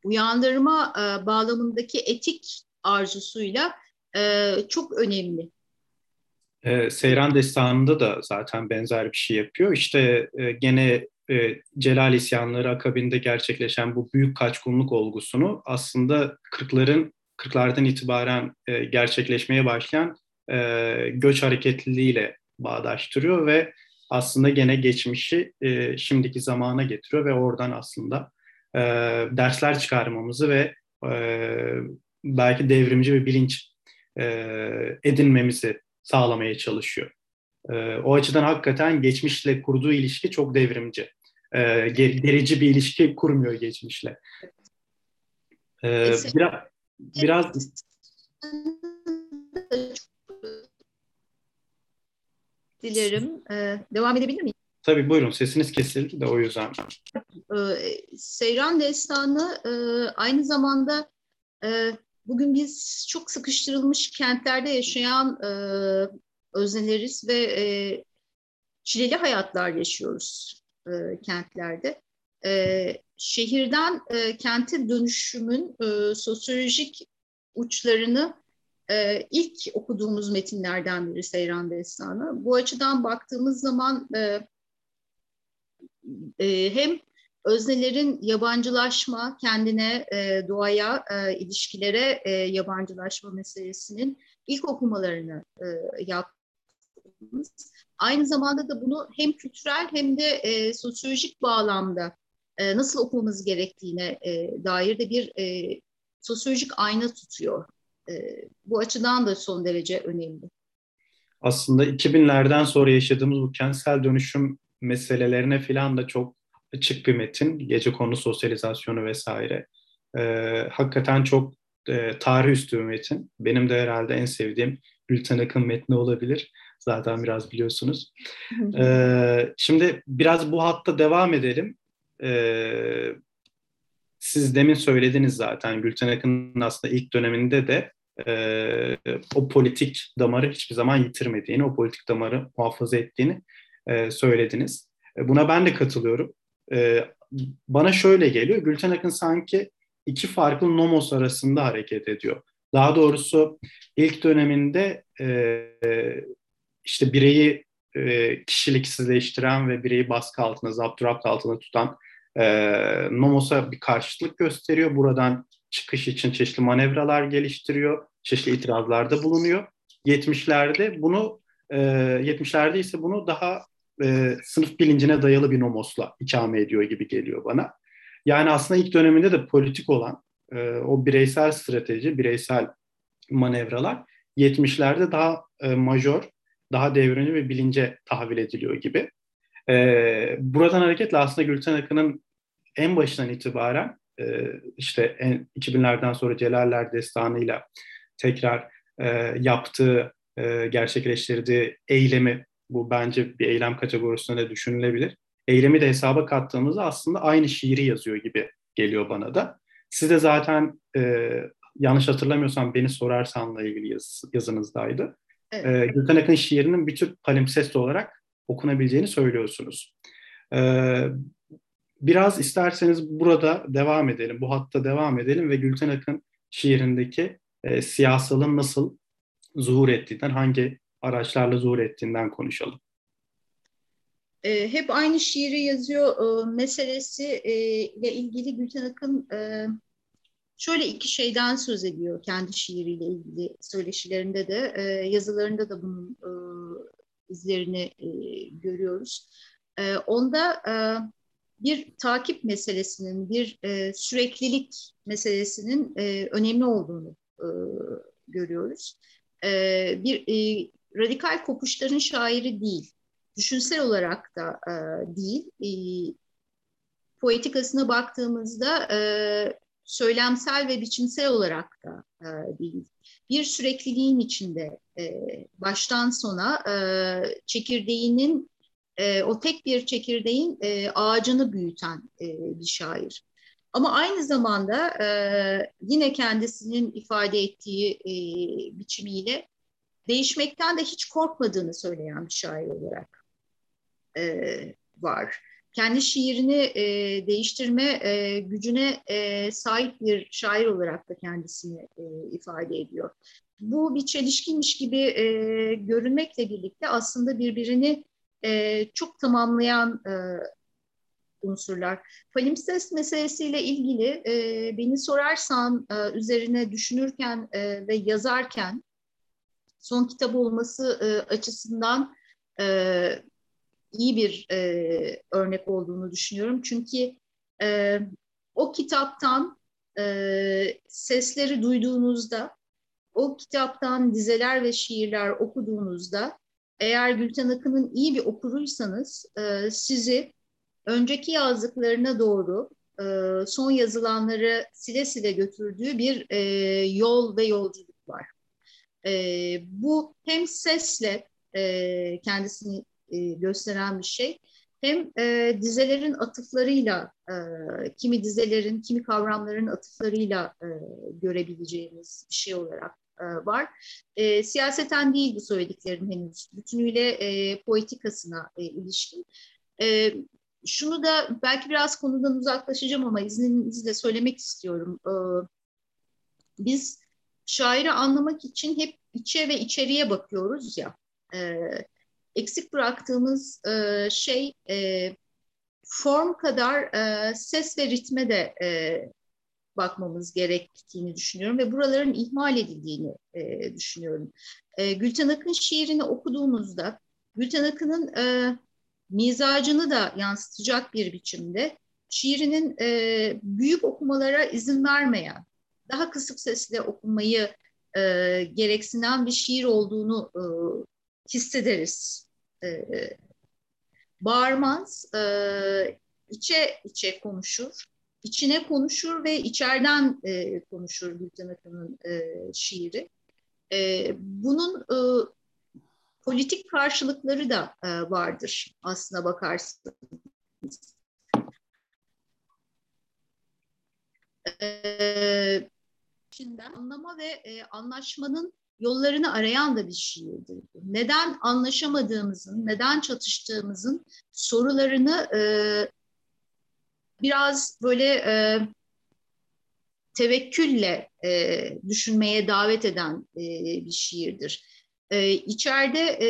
uyandırma e, bağlamındaki etik arzusuyla e, çok önemli. E, Seyran Destanı'nda da zaten benzer bir şey yapıyor. İşte e, gene E, Celal isyanları akabinde gerçekleşen bu büyük kaçkınlık olgusunu aslında kırkların kırklardan itibaren e, gerçekleşmeye başlayan e, göç hareketliliğiyle bağdaştırıyor ve aslında gene geçmişi e, şimdiki zamana getiriyor ve oradan aslında e, dersler çıkarmamızı ve e, belki devrimci bir bilinç e, edinmemizi sağlamaya çalışıyor. E, o açıdan hakikaten geçmişle kurduğu ilişki çok devrimci. E, gerici bir ilişki kurmuyor geçmişle. E, biraz, biraz... Dilerim. E, devam edebilir miyim? Tabii buyurun. Sesiniz kesildi de o yüzden. E, Seyran Destanı e, aynı zamanda e, bugün biz çok sıkıştırılmış kentlerde yaşayan e, özneleriz ve e, çileli hayatlar yaşıyoruz. E, kentlerde. E, şehirden e, kente dönüşümün e, sosyolojik uçlarını e, ilk okuduğumuz metinlerden biri Seyran Destanı. Bu açıdan baktığımız zaman e, e, hem öznelerin yabancılaşma, kendine, e, doğaya, e, ilişkilere e, yabancılaşma meselesinin ilk okumalarını e, yaptığımız, aynı zamanda da bunu hem kültürel hem de e, sosyolojik bağlamda e, nasıl okumamız gerektiğine e, dair de bir e, sosyolojik ayna tutuyor. E, bu açıdan da son derece önemli. Aslında iki binlerden sonra yaşadığımız bu kentsel dönüşüm meselelerine filan da çok açık bir metin. Gecekondu sosyalizasyonu vesaire. E, hakikaten çok e, tarih üstü bir metin. Benim de herhalde en sevdiğim Gülten Akın metni olabilir. zaten biraz biliyorsunuz. Ee, şimdi biraz bu hatta devam edelim. Ee, siz demin söylediniz zaten Gülten Akın'ın aslında ilk döneminde de e, o politik damarı hiçbir zaman yitirmediğini, o politik damarı muhafaza ettiğini e, söylediniz. Buna ben de katılıyorum. Ee, bana şöyle geliyor, Gülten Akın sanki iki farklı nomos arasında hareket ediyor. Daha doğrusu ilk döneminde e, işte bireyi e, kişiliksizleştiren ve bireyi baskı altına, zapturapt altına tutan e, nomosa bir karşılık gösteriyor. Buradan çıkış için çeşitli manevralar geliştiriyor, çeşitli itirazlarda bulunuyor. yetmişlerde bunu e, yetmişlerde ise bunu daha e, sınıf bilincine dayalı bir nomosla ikame ediyor gibi geliyor bana. Yani aslında ilk döneminde de politik olan o bireysel strateji, bireysel manevralar yetmişlerde daha e, majör, daha devreni ve bilince tahvil ediliyor gibi. E, buradan hareketle aslında Gülten Akın'ın en başından itibaren e, işte en, iki binlerden sonra Celaller Destanı'yla tekrar e, yaptığı, e, gerçekleştirdiği eylemi, bu bence bir eylem kategorisine de düşünülebilir. Eylemi de hesaba kattığımızda aslında aynı şiiri yazıyor gibi geliyor bana da. Siz de zaten e, yanlış hatırlamıyorsam Beni Sorarsan'la ilgili yaz, yazınızdaydı. Evet. E, Gülten Akın şiirinin bir tür palimpsest olarak okunabileceğini söylüyorsunuz. E, biraz isterseniz burada devam edelim, bu hatta devam edelim ve Gülten Akın şiirindeki e, siyasalın nasıl zuhur ettiğinden, hangi araçlarla zuhur ettiğinden konuşalım. Hep aynı şiiri yazıyor meselesiyle ilgili Gülten Akın şöyle iki şeyden söz ediyor kendi şiiriyle ilgili, söyleşilerinde de, yazılarında da bunun izlerini görüyoruz. Onda bir takip meselesinin, bir süreklilik meselesinin önemli olduğunu görüyoruz. Bir radikal kopuşların şairi değil. Düşünsel olarak da e, değil, e, poetikasına baktığımızda e, söylemsel ve biçimsel olarak da e, değil. Bir sürekliliğin içinde e, baştan sona e, çekirdeğinin, e, o tek bir çekirdeğin e, ağacını büyüten e, bir şair. Ama aynı zamanda e, yine kendisinin ifade ettiği e, biçimiyle değişmekten de hiç korkmadığını söyleyen bir şair olarak E, var. Kendi şiirini e, değiştirme e, gücüne e, sahip bir şair olarak da kendisini e, ifade ediyor. Bu bir çelişkinmiş gibi e, görünmekle birlikte aslında birbirini e, çok tamamlayan e, unsurlar. Palimpsest meselesiyle ilgili e, Beni Sorarsan e, üzerine düşünürken e, ve yazarken, son kitabı olması e, açısından e, iyi bir e, örnek olduğunu düşünüyorum. Çünkü e, o kitaptan e, sesleri duyduğunuzda, o kitaptan dizeler ve şiirler okuduğunuzda, eğer Gülten Akın'ın iyi bir okuruysanız e, sizi önceki yazdıklarına doğru e, son yazılanları sile sile götürdüğü bir e, yol ve yolculuk var. E, bu hem sesle e, kendisini gösteren bir şey. Hem e, dizelerin atıflarıyla, e, kimi dizelerin, kimi kavramların atıflarıyla e, görebileceğimiz bir şey olarak e, var. E, siyaseten değil bu söylediklerim henüz. Bütünüyle e, poetikasına e, ilişkin. E, şunu da belki biraz konudan uzaklaşacağım ama izninizle söylemek istiyorum. E, biz şairi anlamak için hep içe ve içeriye bakıyoruz ya. E, Eksik bıraktığımız e, şey e, form kadar e, ses ve ritme de e, bakmamız gerektiğini düşünüyorum ve buraların ihmal edildiğini e, düşünüyorum. E, Gülten Akın şiirini okuduğunuzda Gülten Akın'ın e, mizacını da yansıtacak bir biçimde şiirinin e, büyük okumalara izin vermeyen, daha kısık sesle okunmayı e, gereksinen bir şiir olduğunu e, hissederiz. Ee, bağırmaz, e, içe içe konuşur, içine konuşur ve içeriden e, konuşur Gülten Akın'ın e, şiiri. E, bunun e, politik karşılıkları da e, vardır aslına bakarsınız. E, şimdi anlama ve e, anlaşmanın yollarını arayan da bir şiirdir. Neden anlaşamadığımızın, neden çatıştığımızın sorularını e, biraz böyle e, tevekkülle e, düşünmeye davet eden e, bir şiirdir. E, içeride e,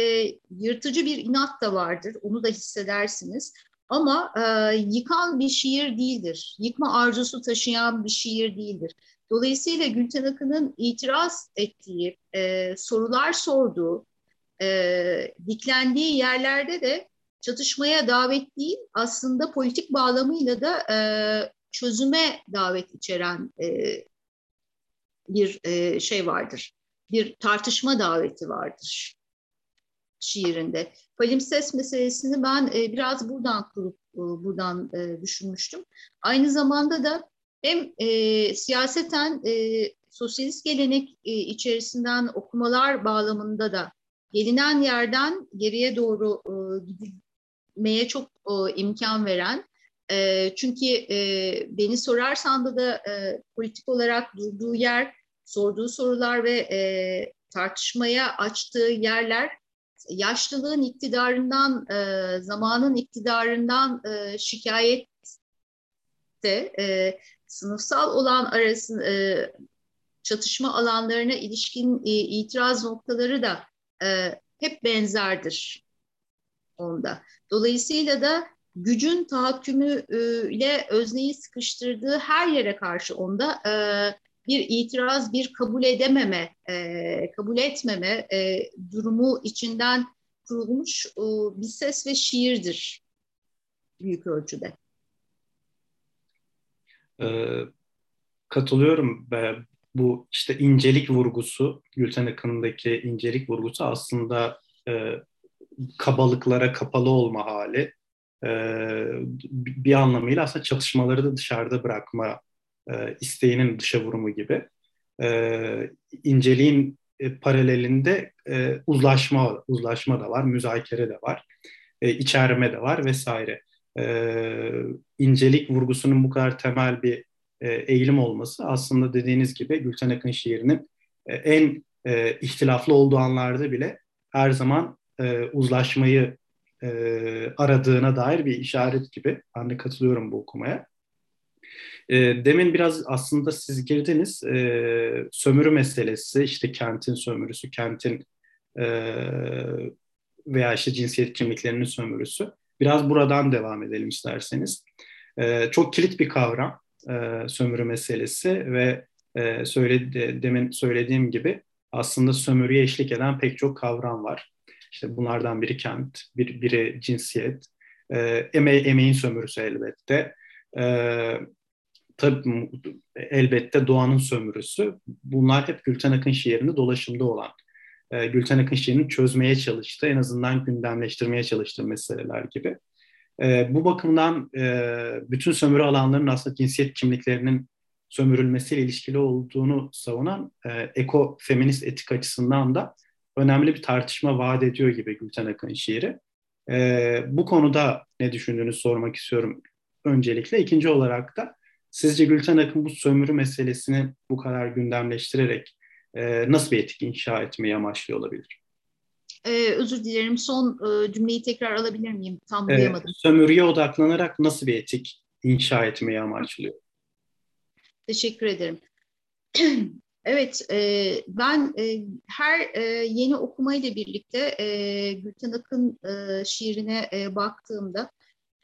yırtıcı bir inat da vardır, onu da hissedersiniz. Ama e, yıkan bir şiir değildir, yıkma arzusu taşıyan bir şiir değildir. Dolayısıyla Gülten Akın'ın itiraz ettiği, e, sorular sorduğu, e, diklendiği yerlerde de çatışmaya davet değil, aslında politik bağlamıyla da e, çözüme davet içeren e, bir e, şey vardır. Bir tartışma daveti vardır şiirinde. Palimpsest meselesini ben e, biraz buradan kurup e, buradan e, düşünmüştüm. Aynı zamanda da hem e, siyaseten e, sosyalist gelenek e, içerisinden okumalar bağlamında da gelinen yerden geriye doğru e, gidilmeye çok e, imkan veren, e, çünkü e, Beni Sorarsan da da e, politik olarak durduğu yer, sorduğu sorular ve e, tartışmaya açtığı yerler yaşlılığın iktidarından, e, zamanın iktidarından e, şikayet de e, sınıfsal olan arası e, çatışma alanlarına ilişkin e, itiraz noktaları da e, hep benzerdir onda. Dolayısıyla da gücün tahakkümü e, ile özneyi sıkıştırdığı her yere karşı onda e, bir itiraz, bir kabul edememe, e, kabul etmeme e, durumu içinden kurulmuş e, bir ses ve şiirdir büyük ölçüde. Ee, katılıyorum. Bu işte incelik vurgusu, Gülten Akın'daki incelik vurgusu aslında e, kabalıklara kapalı olma hali, e, bir anlamıyla aslında çatışmaları da dışarıda bırakma e, isteğinin dışa vurumu gibi. E, inceliğin e, paralelinde e, uzlaşma uzlaşma da var, müzakere de var, e, içerme de var vesaire. Ee, incelik vurgusunun bu kadar temel bir e, eğilim olması aslında dediğiniz gibi Gülten Akın şiirinin e, en e, ihtilaflı olduğu anlarda bile her zaman e, uzlaşmayı e, aradığına dair bir işaret gibi. Ben de katılıyorum bu okumaya. E, demin biraz aslında siz girdiniz. E, sömürü meselesi, işte kentin sömürüsü, kentin e, veya işte cinsiyet kimliklerinin sömürüsü. Biraz buradan devam edelim isterseniz. Ee, çok kilit bir kavram e, sömürü meselesi ve e, söyledi, demin söylediğim gibi aslında sömürüye eşlik eden pek çok kavram var. İşte bunlardan biri kent, bir, biri cinsiyet, e, eme, emeğin sömürüsü elbette. E, tabii elbette doğanın sömürüsü. Bunlar hep Gülten Akın şiirinde dolaşımda olan, Gülten Akın şiirinin çözmeye çalıştığı, en azından gündemleştirmeye çalıştığı meseleler gibi. E, bu bakımdan e, bütün sömürü alanlarının aslında cinsiyet kimliklerinin sömürülmesiyle ilişkili olduğunu savunan e, ekofeminist etik açısından da önemli bir tartışma vaat ediyor gibi Gülten Akın şiiri. E, bu konuda ne düşündüğünü sormak istiyorum öncelikle. İkinci olarak da sizce Gülten Akın bu sömürü meselesini bu kadar gündemleştirerek nasıl bir etik inşa etmeyi amaçlıyor olabilir? Ee, özür dilerim. Son e, cümleyi tekrar alabilir miyim? Tam duyamadım. Ee, sömürüye odaklanarak nasıl bir etik inşa etmeyi amaçlıyor? Teşekkür ederim. Evet, e, ben e, her e, yeni okumayla birlikte e, Gülten Akın e, şiirine e, baktığımda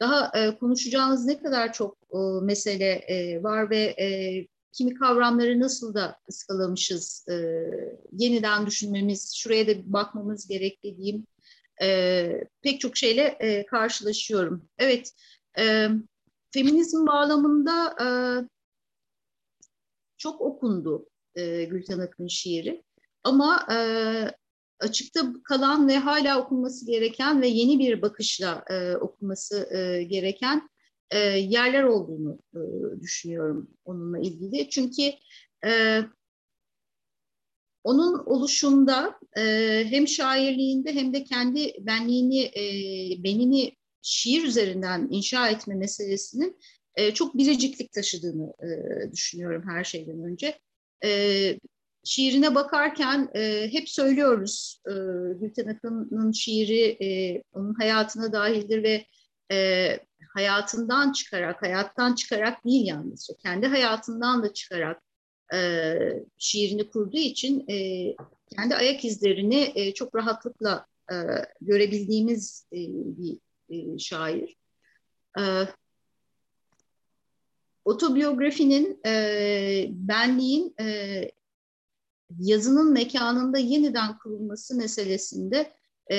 daha e, konuşacağınız ne kadar çok e, mesele e, var ve e, kimi kavramları nasıl da ıskalamışız, e, yeniden düşünmemiz, şuraya da bakmamız gerek dediğim e, pek çok şeyle e, karşılaşıyorum. Evet, e, feminizm bağlamında e, çok okundu e, Gülten Akın şiiri. Ama e, açıkta kalan ve hala okunması gereken ve yeni bir bakışla e, okunması e, gereken E, yerler olduğunu e, düşünüyorum onunla ilgili. Çünkü e, Onun oluşunda e, hem şairliğinde hem de kendi benliğini, e, benini şiir üzerinden inşa etme meselesinin e, çok biriciklik taşıdığını e, düşünüyorum her şeyden önce. E, şiirine bakarken e, hep söylüyoruz, e, Gülten Akın'ın şiiri e, onun hayatına dahildir ve e, hayatından çıkarak, hayattan çıkarak değil yalnızca, kendi hayatından da çıkarak e, şiirini kurduğu için e, kendi ayak izlerini e, çok rahatlıkla e, görebildiğimiz e, bir e, şair. E, otobiyografinin, e, benliğin e, yazının mekanında yeniden kurulması meselesinde e,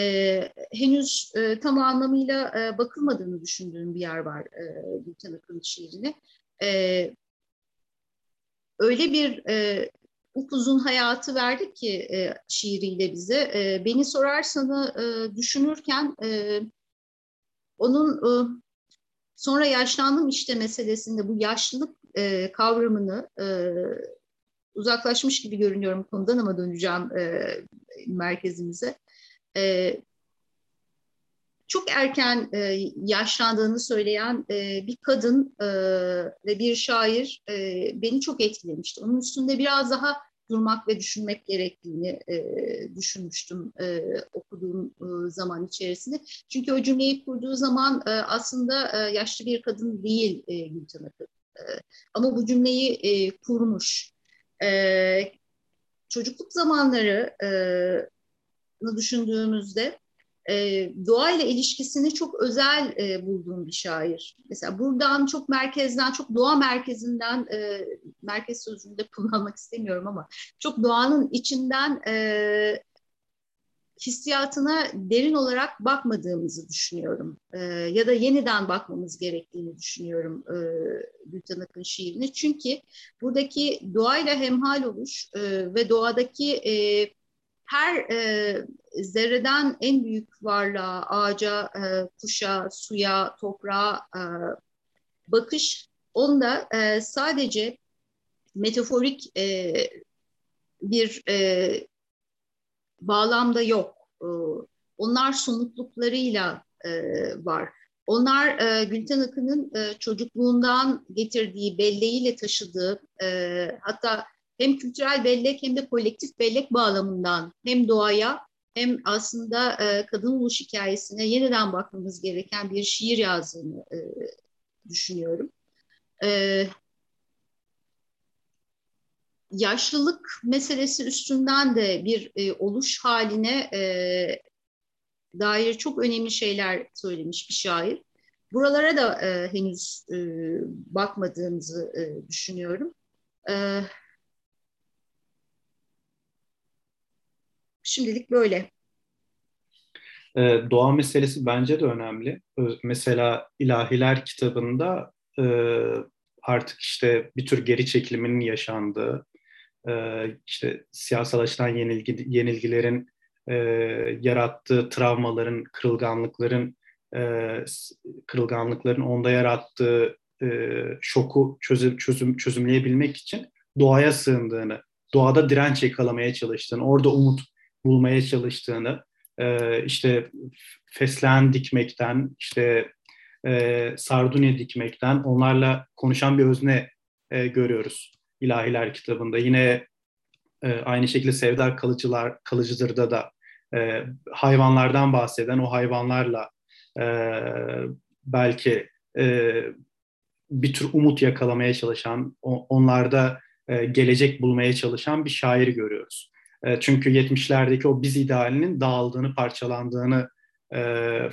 henüz e, tam anlamıyla e, bakılmadığını düşündüğüm bir yer var e, Gülten Akın'ın şiirine. E, Öyle bir e, upuzun hayatı verdi ki e, şiiriyle bize. E, Beni Sorarsan'ı e, düşünürken e, onun e, sonra yaşlandım işte meselesinde bu yaşlılık e, kavramını, e, uzaklaşmış gibi görünüyorum konudan ama döneceğim e, merkezimize. E, çok erken e, yaşlandığını söyleyen e, bir kadın e, ve bir şair e, beni çok etkilemişti. Onun üstünde biraz daha durmak ve düşünmek gerektiğini e, düşünmüştüm e, okuduğum e, zaman içerisinde. Çünkü o cümleyi kurduğu zaman e, aslında e, yaşlı bir kadın değil e, Gülten Akın. E, ama bu cümleyi e, kurmuş. E, çocukluk zamanlarını düşündüğümüzde E, doğayla ilişkisini çok özel e, bulduğum bir şair. Mesela buradan çok merkezden, çok doğa merkezinden, e, merkez sözcüğünü de kullanmak istemiyorum ama çok doğanın içinden e, hissiyatına derin olarak bakmadığımızı düşünüyorum. E, ya da yeniden bakmamız gerektiğini düşünüyorum e, Gülten Akın şiirini. Çünkü buradaki doğayla hemhal oluş e, ve doğadaki e, her e, zerreden en büyük varlığa, ağaca, e, kuşa, suya, toprağa e, bakış, onda e, sadece metaforik e, bir e, bağlamda yok. E, onlar somutluklarıyla e, var. Onlar e, Gülten Akın'ın e, çocukluğundan getirdiği, belleğiyle taşıdığı, e, hatta hem kültürel bellek hem de kolektif bellek bağlamından hem doğaya hem aslında e, kadın oluş hikayesine yeniden bakmamız gereken bir şiir yazdığını e, düşünüyorum. E, yaşlılık meselesi üstünden de bir e, oluş haline e, dair çok önemli şeyler söylemiş bir şair. Buralara da e, henüz e, bakmadığımızı e, düşünüyorum. E, Şimdilik böyle. E, doğa meselesi bence de önemli. Mesela İlahiler kitabında e, artık işte bir tür geri çekilimin yaşandığı, e, işte siyasal açıdan yenilgi, yenilgilerin e, yarattığı travmaların, kırılganlıkların, e, kırılganlıkların onda yarattığı e, şoku çözüm, çözüm, çözümleyebilmek için doğaya sığındığını, doğada direnç yakalamaya çalıştığını, orada umut bulmaya çalıştığını, işte fesleğen dikmekten, işte sardunya dikmekten, onlarla konuşan bir özne görüyoruz İlahiler kitabında. Yine aynı şekilde Sevda Kalıcılar, Kalıcıdır'da da hayvanlardan bahseden, o hayvanlarla belki bir tür umut yakalamaya çalışan, onlarda gelecek bulmaya çalışan bir şair görüyoruz. Çünkü yetmişlerdeki o biz idealinin dağıldığını, parçalandığını e,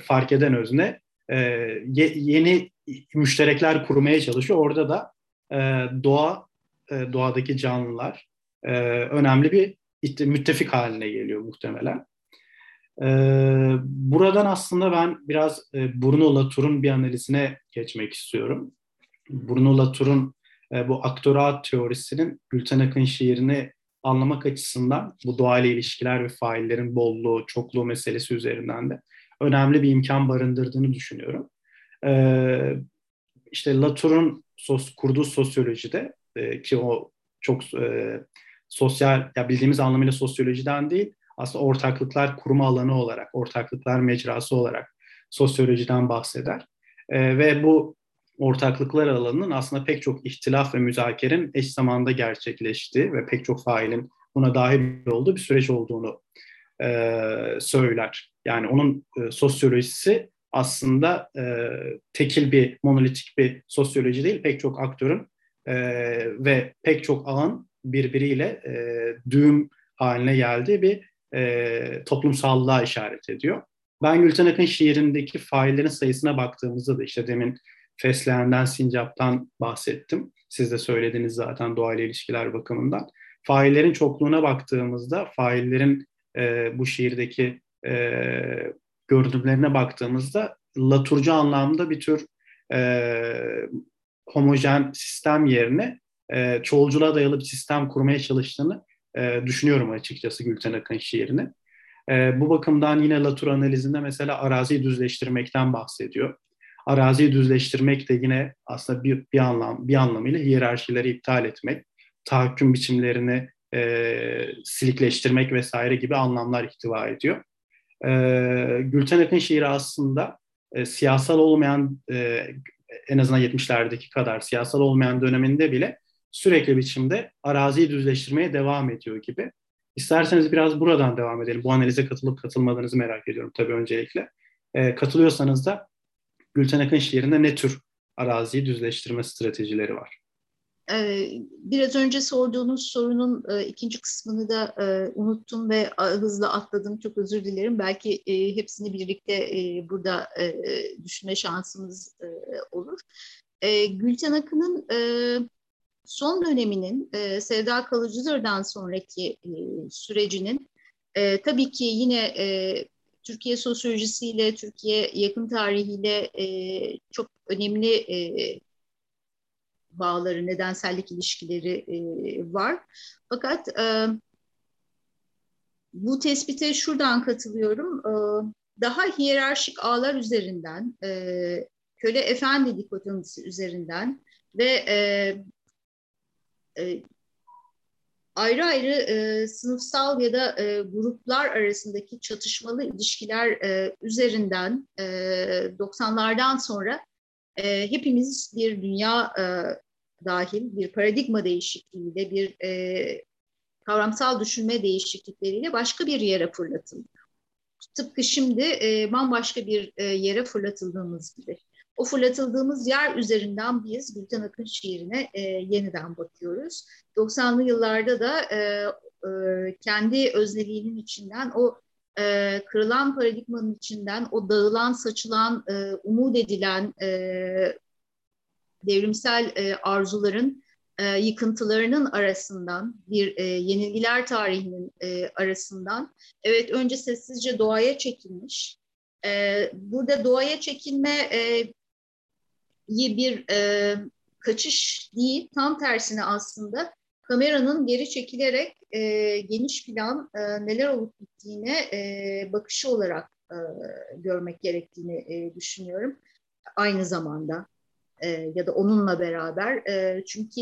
fark eden özne e, ye, yeni müşterekler kurmaya çalışıyor. Orada da e, doğa, e, doğadaki canlılar e, önemli bir it- müttefik haline geliyor muhtemelen. E, buradan aslında ben biraz e, Bruno Latour'un bir analizine geçmek istiyorum. Bruno Latour'un e, bu aktorat teorisinin Gülten Akın şiirini anlamak açısından bu doğayla ilişkiler ve faillerin bolluğu, çokluğu meselesi üzerinden de önemli bir imkan barındırdığını düşünüyorum. Ee, işte Latour'un sos, kurduğu sosyolojide e, ki o çok e, sosyal, ya bildiğimiz anlamıyla sosyolojiden değil, aslında ortaklıklar kurma alanı olarak, ortaklıklar mecrası olarak sosyolojiden bahseder. E, ve bu ortaklıklar alanının aslında pek çok ihtilaf ve müzakerenin eş zamanda gerçekleştiği ve pek çok failin buna dahil olduğu bir süreç olduğunu e, söyler. Yani onun e, sosyolojisi aslında e, tekil bir, monolitik bir sosyoloji değil, pek çok aktörün e, ve pek çok alan birbiriyle e, düğüm haline geldiği bir e, toplumsallığa işaret ediyor. Ben Gülten Akın şiirindeki faillerin sayısına baktığımızda da işte demin Fesleğen'den, Sincap'tan bahsettim. Siz de söylediniz zaten doğayla ilişkiler bakımından. Faillerin çokluğuna baktığımızda, faillerin e, bu şiirdeki e, görünümlerine baktığımızda Latourcu anlamda bir tür e, homojen sistem yerine e, çoğulculuğa dayalı bir sistem kurmaya çalıştığını e, düşünüyorum açıkçası Gülten Akın şiirini. E, bu bakımdan yine Latour analizinde mesela araziyi düzleştirmekten bahsediyor. Araziyi düzleştirmek de yine aslında bir, bir anlam bir anlamıyla hiyerarşileri iptal etmek, tahakküm biçimlerini e, silikleştirmek vesaire gibi anlamlar ihtiva ediyor. E, Gülten Akın şiiri aslında e, siyasal olmayan, e, en azından yetmişlerdeki kadar siyasal olmayan döneminde bile sürekli biçimde araziyi düzleştirmeye devam ediyor gibi. İsterseniz biraz buradan devam edelim. Bu analize katılıp katılmadığınızı merak ediyorum tabii öncelikle. E, katılıyorsanız da Gülten Akın şiirinde ne tür araziyi düzleştirme stratejileri var? Biraz önce sorduğunuz sorunun ikinci kısmını da unuttum ve hızla atladım. Çok özür dilerim. Belki hepsini birlikte burada düşünme şansımız olur. Gülten Akın'ın son döneminin, Sevda Kalıcıdır'dan sonraki sürecinin tabii ki yine Türkiye sosyolojisiyle, Türkiye yakın tarihiyle çok önemli bağları, nedensellik ilişkileri e, var. Fakat e, bu tespite şuradan katılıyorum. E, daha hiyerarşik ağlar üzerinden, e, köle-efendi dikotomisi üzerinden ve e, e, ayrı ayrı e, sınıfsal ya da e, gruplar arasındaki çatışmalı ilişkiler e, üzerinden e, doksanlardan sonra e, hepimiz bir dünya e, dahil bir paradigma değişikliğiyle, bir e, kavramsal düşünme değişiklikleriyle başka bir yere fırlatıldık. Tıpkı şimdi e, bambaşka bir e, yere fırlatıldığımız gibi. O fırlatıldığımız yer üzerinden biz Gülten Akın şiirine e, yeniden bakıyoruz. doksanlı yıllarda da e, e, kendi özneliğinin içinden, o e, kırılan paradigmanın içinden, o dağılan, saçılan, e, umut edilen e, devrimsel e, arzuların e, yıkıntılarının arasından, bir e, yenilgiler tarihinin e, arasından, evet, önce sessizce doğaya çekilmiş. E, burada doğaya çekilmeyi e, bir e, kaçış değil, tam tersine aslında kameranın geri çekilerek e, geniş plan e, neler olup bittiğine e, bakışı olarak e, görmek gerektiğini e, düşünüyorum. Aynı zamanda. E, ya da onunla beraber e, çünkü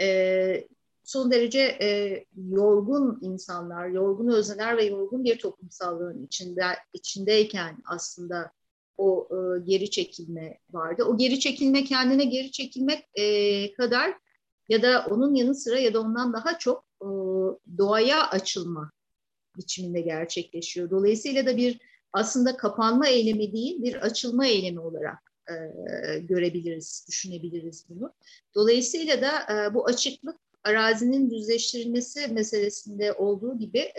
e, son derece e, yorgun insanlar, yorgun özneler ve yorgun bir toplumsallığın içinde içindeyken aslında o e, geri çekilme vardı. O geri çekilme, kendine geri çekilmek e, kadar ya da onun yanı sıra ya da ondan daha çok e, doğaya açılma biçiminde gerçekleşiyor. Dolayısıyla da bir aslında kapanma eylemi değil, bir açılma eylemi olarak görebiliriz, düşünebiliriz bunu. Dolayısıyla da bu açıklık, arazinin düzleştirilmesi meselesinde olduğu gibi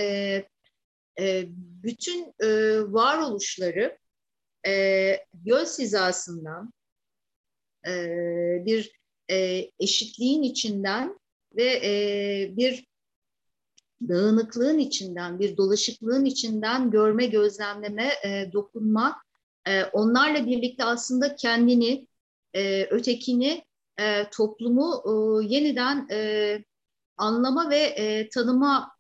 bütün varoluşları göz hizasından, bir eşitliğin içinden ve bir dağınıklığın içinden, bir dolaşıklığın içinden görme, gözlemleme, dokunma, onlarla birlikte aslında kendini, ötekini, toplumu yeniden anlama ve tanıma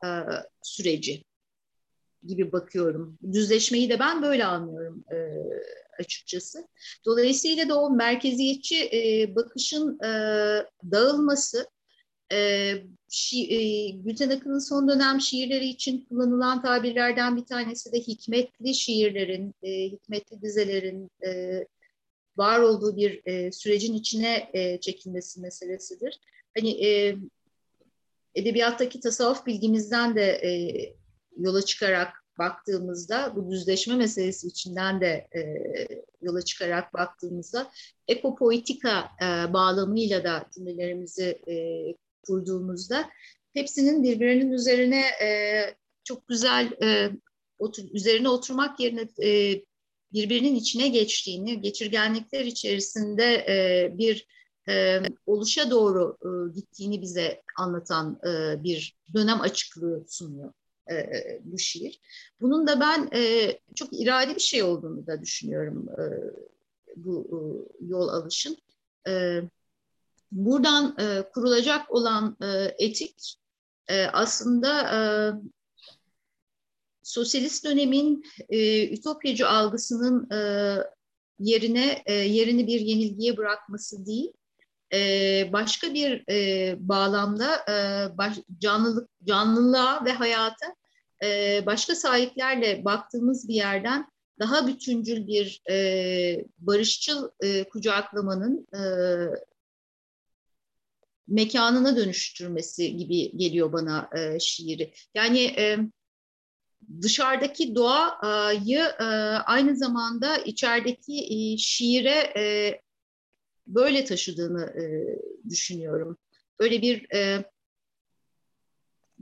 süreci gibi bakıyorum. Düzleşmeyi de ben böyle anlıyorum açıkçası. Dolayısıyla da o merkeziyetçi bakışın dağılması E, şi, e, Gülten Akın'ın son dönem şiirleri için kullanılan tabirlerden bir tanesi de hikmetli şiirlerin, e, hikmetli dizelerin e, var olduğu bir e, sürecin içine e, çekilmesi meselesidir. Hani e, edebiyattaki tasavvuf bilgimizden de e, yola çıkarak baktığımızda, bu düzleşme meselesi içinden de e, yola çıkarak baktığımızda ekopoetika e, bağlamıyla da cümlelerimizi e, kurduğumuzda hepsinin birbirinin üzerine e, çok güzel e, otur, üzerine oturmak yerine e, birbirinin içine geçtiğini, geçirgenlikler içerisinde e, bir e, oluşa doğru e, gittiğini bize anlatan e, bir dönem açıklığı sunuyor E, bu şiir. Bunun da ben e, çok iradi bir şey olduğunu da düşünüyorum e, bu e, yol alışın. E, buradan e, kurulacak olan e, etik e, aslında e, sosyalist dönemin e, ütopyacı algısının e, yerine e, yerini bir yenilgiye bırakması değil, Ee, başka bir e, bağlamda e, baş, canlılık, canlılığa ve hayata e, başka sahiplerle baktığımız bir yerden daha bütüncül bir e, barışçıl e, kucaklamanın e, mekanına dönüştürmesi gibi geliyor bana e, şiiri. Yani e, dışarıdaki doğayı e, aynı zamanda içerideki e, şiire e, böyle taşıdığını e, düşünüyorum. Böyle bir e,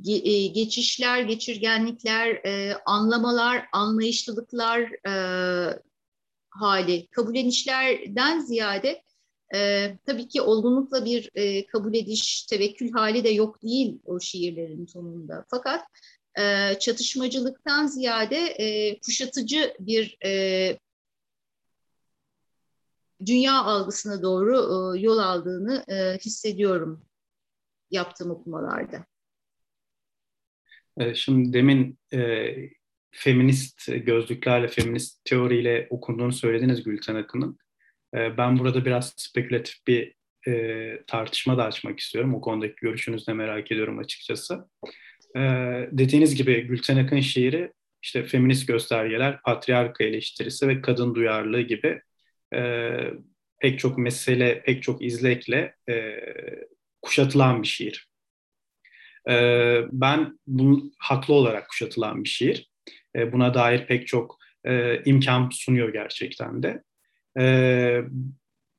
ge- geçişler, geçirgenlikler, e, anlamalar, anlayışlılıklar e, hali, kabullenişlerden ziyade e, tabii ki olgunlukla bir e, kabul ediş, tevekkül hali de yok değil o şiirlerin sonunda. Fakat e, çatışmacılıktan ziyade e, kuşatıcı bir e, dünya algısına doğru e, yol aldığını e, hissediyorum yaptığım okumalarda. Şimdi demin e, feminist gözlüklerle, feminist teoriyle okunduğunu söylediniz Gülten Akın'ın. E, ben burada biraz spekülatif bir e, tartışma da açmak istiyorum. O konudaki görüşünüzü de merak ediyorum açıkçası. E, dediğiniz gibi Gülten Akın şiiri işte feminist göstergeler, patriarka eleştirisi ve kadın duyarlılığı gibi E, pek çok mesele, pek çok izlekle e, kuşatılan bir şiir. E, ben bunu haklı olarak kuşatılan bir şiir. E, buna dair pek çok e, imkan sunuyor gerçekten de. E,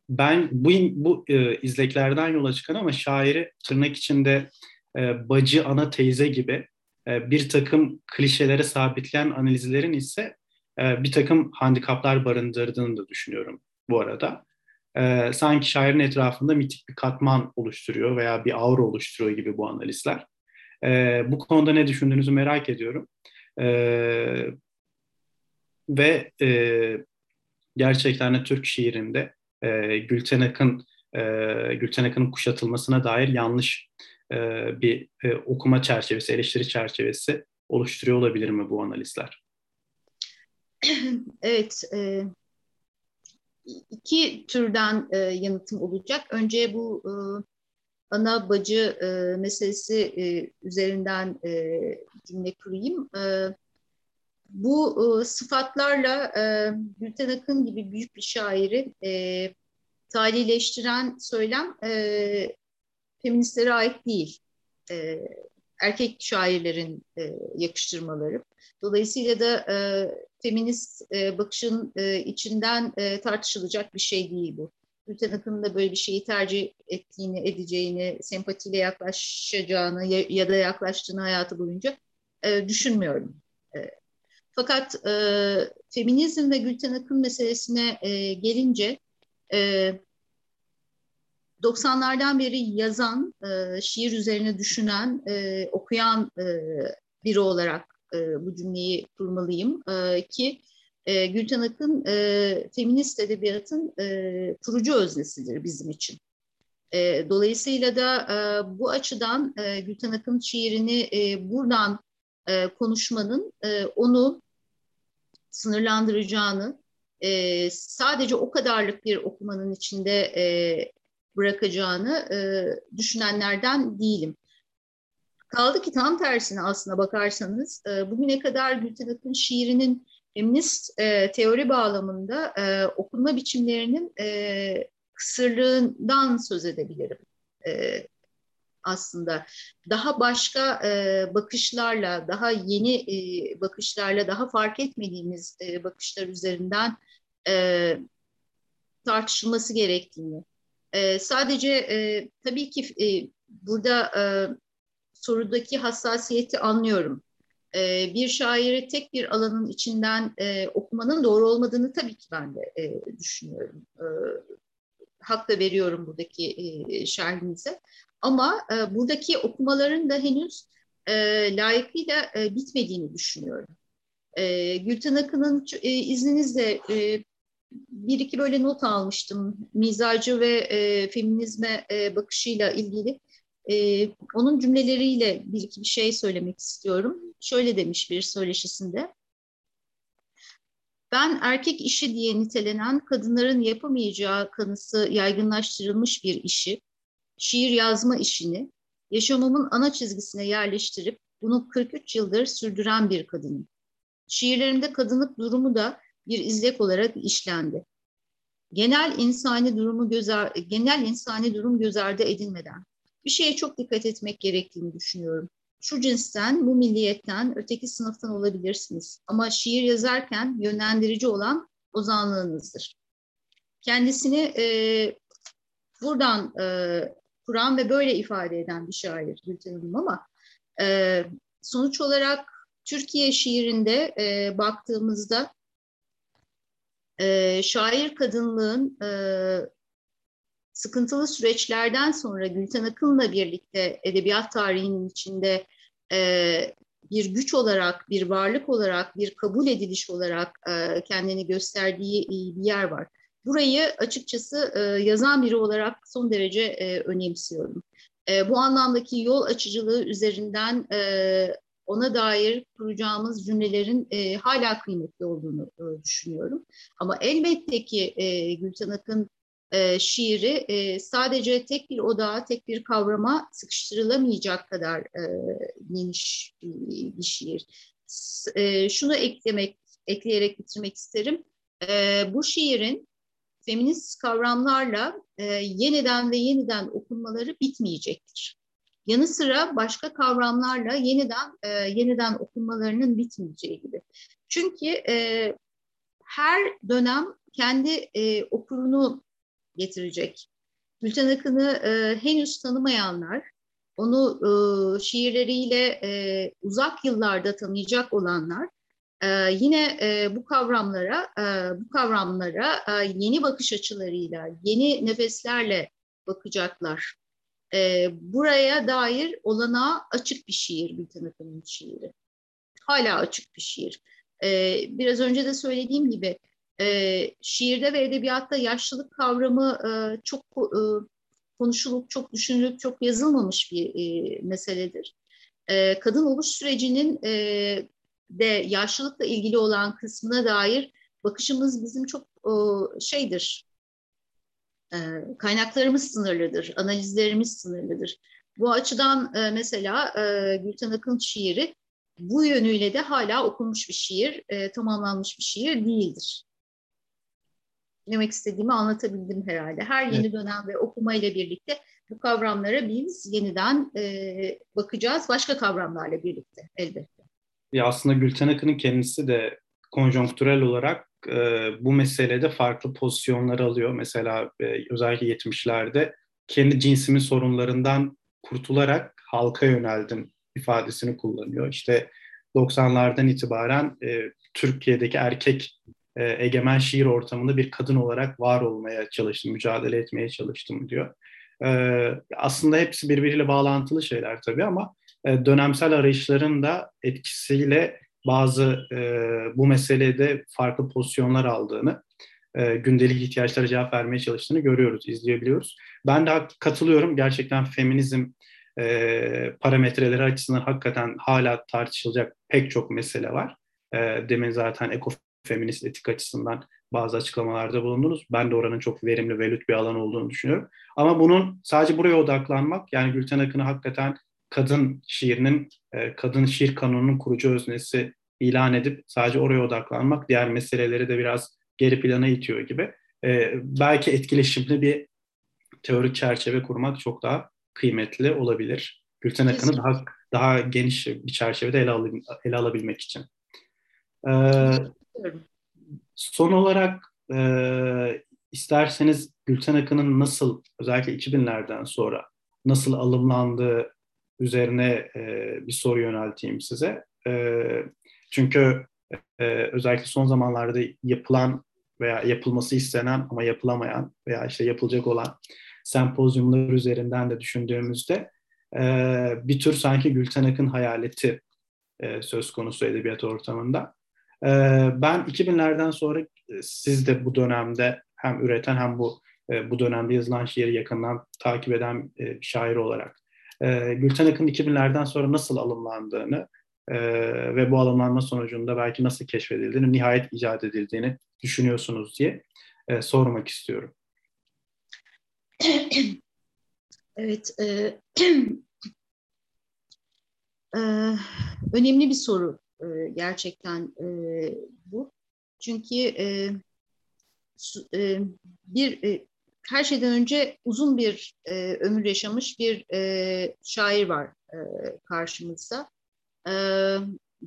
ben bu, bu e, izleklerden yola çıkan ama şairi tırnak içinde e, bacı, ana, teyze gibi e, bir takım klişelere sabitleyen analizlerin ise bir takım handikaplar barındırdığını da düşünüyorum bu arada. Ee, sanki şairin etrafında mitik bir katman oluşturuyor veya bir aura oluşturuyor gibi bu analizler. Ee, bu konuda ne düşündüğünüzü merak ediyorum. Ee, ve e, gerçekten de Türk şiirinde e, Gülten Akın, e, Gülten Akın'ın kuşatılmasına dair yanlış e, bir e, okuma çerçevesi, eleştiri çerçevesi oluşturuyor olabilir mi bu analizler? Evet, e, iki türden e, yanıtım olacak. Önce bu e, ana bacı e, meselesi e, üzerinden e, cümle kurayım. E, bu e, sıfatlarla e, Gülten Akın gibi büyük bir şairi e, talileştiren söylem e, feministlere ait değil. E, erkek şairlerin e, yakıştırmaları. Dolayısıyla da e, feminist e, bakışın e, içinden e, tartışılacak bir şey değil bu. Gülten Akın'ın da böyle bir şeyi tercih ettiğini, edeceğini, sempatiyle yaklaşacağını ya, ya da yaklaştığını hayatı boyunca e, düşünmüyorum. E, fakat e, feminizm ve Gülten Akın meselesine e, gelince e, doksanlardan beri yazan, e, şiir üzerine düşünen, e, okuyan e, biri olarak E, bu cümleyi kurmalıyım e, ki e, Gülten Akın e, feminist edebiyatın e, kurucu öznesidir bizim için. E, dolayısıyla da e, bu açıdan e, Gülten Akın şiirini e, buradan e, konuşmanın e, onu sınırlandıracağını, e, sadece o kadarlık bir okumanın içinde e, bırakacağını e, düşünenlerden değilim. Kaldı ki tam tersine aslına bakarsanız e, bugüne kadar Gülten Akın şiirinin feminist e, teori bağlamında e, okunma biçimlerinin e, kısırlığından söz edebilirim. E, aslında daha başka e, bakışlarla, daha yeni e, bakışlarla, daha fark etmediğimiz e, bakışlar üzerinden e, tartışılması gerektiğini. E, sadece e, tabii ki e, burada e, sorudaki hassasiyeti anlıyorum. E, bir şairi tek bir alanın içinden e, okumanın doğru olmadığını tabii ki ben de e, düşünüyorum. E, hak da veriyorum buradaki e, şairimize. Ama e, buradaki okumaların da henüz e, layıkıyla e, bitmediğini düşünüyorum. E, Gülten Akın'ın e, izninizle e, bir iki böyle not almıştım. Mizacı ve e, feminizme e, bakışıyla ilgili. E, onun cümleleriyle bir iki bir şey söylemek istiyorum. Şöyle demiş bir söyleşisinde. Ben erkek işi diye nitelenen kadınların yapamayacağı kanısı yaygınlaştırılmış bir işi, şiir yazma işini yaşamımın ana çizgisine yerleştirip bunu kırk üç yıldır sürdüren bir kadınım. Şiirlerimde kadınlık durumu da bir izlek olarak işlendi. Genel insani durumu göz ardı, genel insani durum göz ardı edilmeden bir şeye çok dikkat etmek gerektiğini düşünüyorum. Şu cinsten, bu milliyetten, öteki sınıftan olabilirsiniz. Ama şiir yazarken yönlendirici olan ozanlığınızdır. Kendisini e, buradan e, kuran ve böyle ifade eden bir şair Gülten Hanım ama e, sonuç olarak Türkiye şiirinde e, baktığımızda e, şair kadınlığın e, sıkıntılı süreçlerden sonra Gülten Akın'la birlikte edebiyat tarihinin içinde e, bir güç olarak, bir varlık olarak, bir kabul ediliş olarak e, kendini gösterdiği e, bir yer var. Burayı açıkçası e, yazan biri olarak son derece e, önemsiyorum. E, bu anlamdaki yol açıcılığı üzerinden e, ona dair kuracağımız cümlelerin e, hala kıymetli olduğunu e, düşünüyorum. Ama elbette ki e, Gülten Akın E, şiiri e, sadece tek bir odağa, tek bir kavrama sıkıştırılamayacak kadar e, geniş bir, bir şiir. E, şunu eklemek, ekleyerek bitirmek isterim. E, bu şiirin feminist kavramlarla e, yeniden ve yeniden okunmaları bitmeyecektir. Yanı sıra başka kavramlarla yeniden e, yeniden okunmalarının bitmeyeceği gibi. Çünkü e, her dönem kendi e, okurunu getirecek. Gülten Akın'ı e, henüz tanımayanlar, onu e, şiirleriyle e, uzak yıllarda tanıyacak olanlar e, yine e, bu kavramlara, e, bu kavramlara e, yeni bakış açılarıyla, yeni nefeslerle bakacaklar. E, buraya dair olanağa açık bir şiir Gülten Akın'ın şiiri. Hala açık bir şiir. E, biraz önce de söylediğim gibi. Ee, şiirde ve edebiyatta yaşlılık kavramı e, çok e, konuşulup, çok düşünülüp, çok yazılmamış bir e, meseledir. E, kadın oluş sürecinin e, de yaşlılıkla ilgili olan kısmına dair bakışımız bizim çok e, şeydir, e, kaynaklarımız sınırlıdır, analizlerimiz sınırlıdır. Bu açıdan e, mesela e, Gülten Akın şiiri bu yönüyle de hala okunmuş bir şiir, e, tamamlanmış bir şiir değildir. Demek istediğimi anlatabildim herhalde. Her yeni evet. dönem ve okumayla birlikte bu kavramlara biz yeniden e, bakacağız. Başka kavramlarla birlikte elbette. Ya aslında Gülten Akın'ın kendisi de konjonktürel olarak e, bu meselede farklı pozisyonlar alıyor. Mesela e, özellikle yetmişlerde kendi cinsimin sorunlarından kurtularak halka yöneldim ifadesini kullanıyor. İşte doksanlardan itibaren e, Türkiye'deki erkek egemen şiir ortamında bir kadın olarak var olmaya çalıştım, mücadele etmeye çalıştım diyor. Ee, aslında hepsi birbiriyle bağlantılı şeyler tabii ama e, dönemsel arayışların da etkisiyle bazı e, bu meselede farklı pozisyonlar aldığını, e, gündelik ihtiyaçlara cevap vermeye çalıştığını görüyoruz, izleyebiliyoruz. Ben de katılıyorum. Gerçekten feminizm e, parametreleri açısından hakikaten hala tartışılacak pek çok mesele var. E, demin zaten ekofeminizm feminist etik açısından bazı açıklamalarda bulundunuz. Ben de oranın çok verimli ve lüt bir alan olduğunu düşünüyorum. Ama bunun sadece buraya odaklanmak, yani Gülten Akın'ı hakikaten kadın şiirinin, kadın şiir kanonunun kurucu öznesi ilan edip sadece oraya odaklanmak diğer meseleleri de biraz geri plana itiyor gibi. Belki etkileşimli bir teorik çerçeve kurmak çok daha kıymetli olabilir. Gülten Akın'ı daha daha geniş bir çerçevede ele, al- ele alabilmek için. Ee, son olarak e, isterseniz Gülten Akın'ın nasıl, özellikle iki binlerden sonra nasıl alımlandığı üzerine e, bir soru yönelteyim size. E, çünkü e, özellikle son zamanlarda yapılan veya yapılması istenen ama yapılamayan veya işte yapılacak olan sempozyumlar üzerinden de düşündüğümüzde Ee, bir tür sanki Gülten Akın hayaleti e, söz konusu edebiyat ortamında. Ee, ben iki binlerden sonra e, siz de bu dönemde hem üreten hem bu e, bu dönemde yazılan şiiri yakından takip eden e, bir şair olarak e, Gülten Akın iki binlerden sonra nasıl alımlandığını e, ve bu alımlanma sonucunda belki nasıl keşfedildiğini, nihayet icat edildiğini düşünüyorsunuz diye e, sormak istiyorum. Evet, e, e, önemli bir soru e, gerçekten e, bu. Çünkü e, su, e, bir e, her şeyden önce uzun bir e, ömür yaşamış bir e, şair var e, karşımızda. E,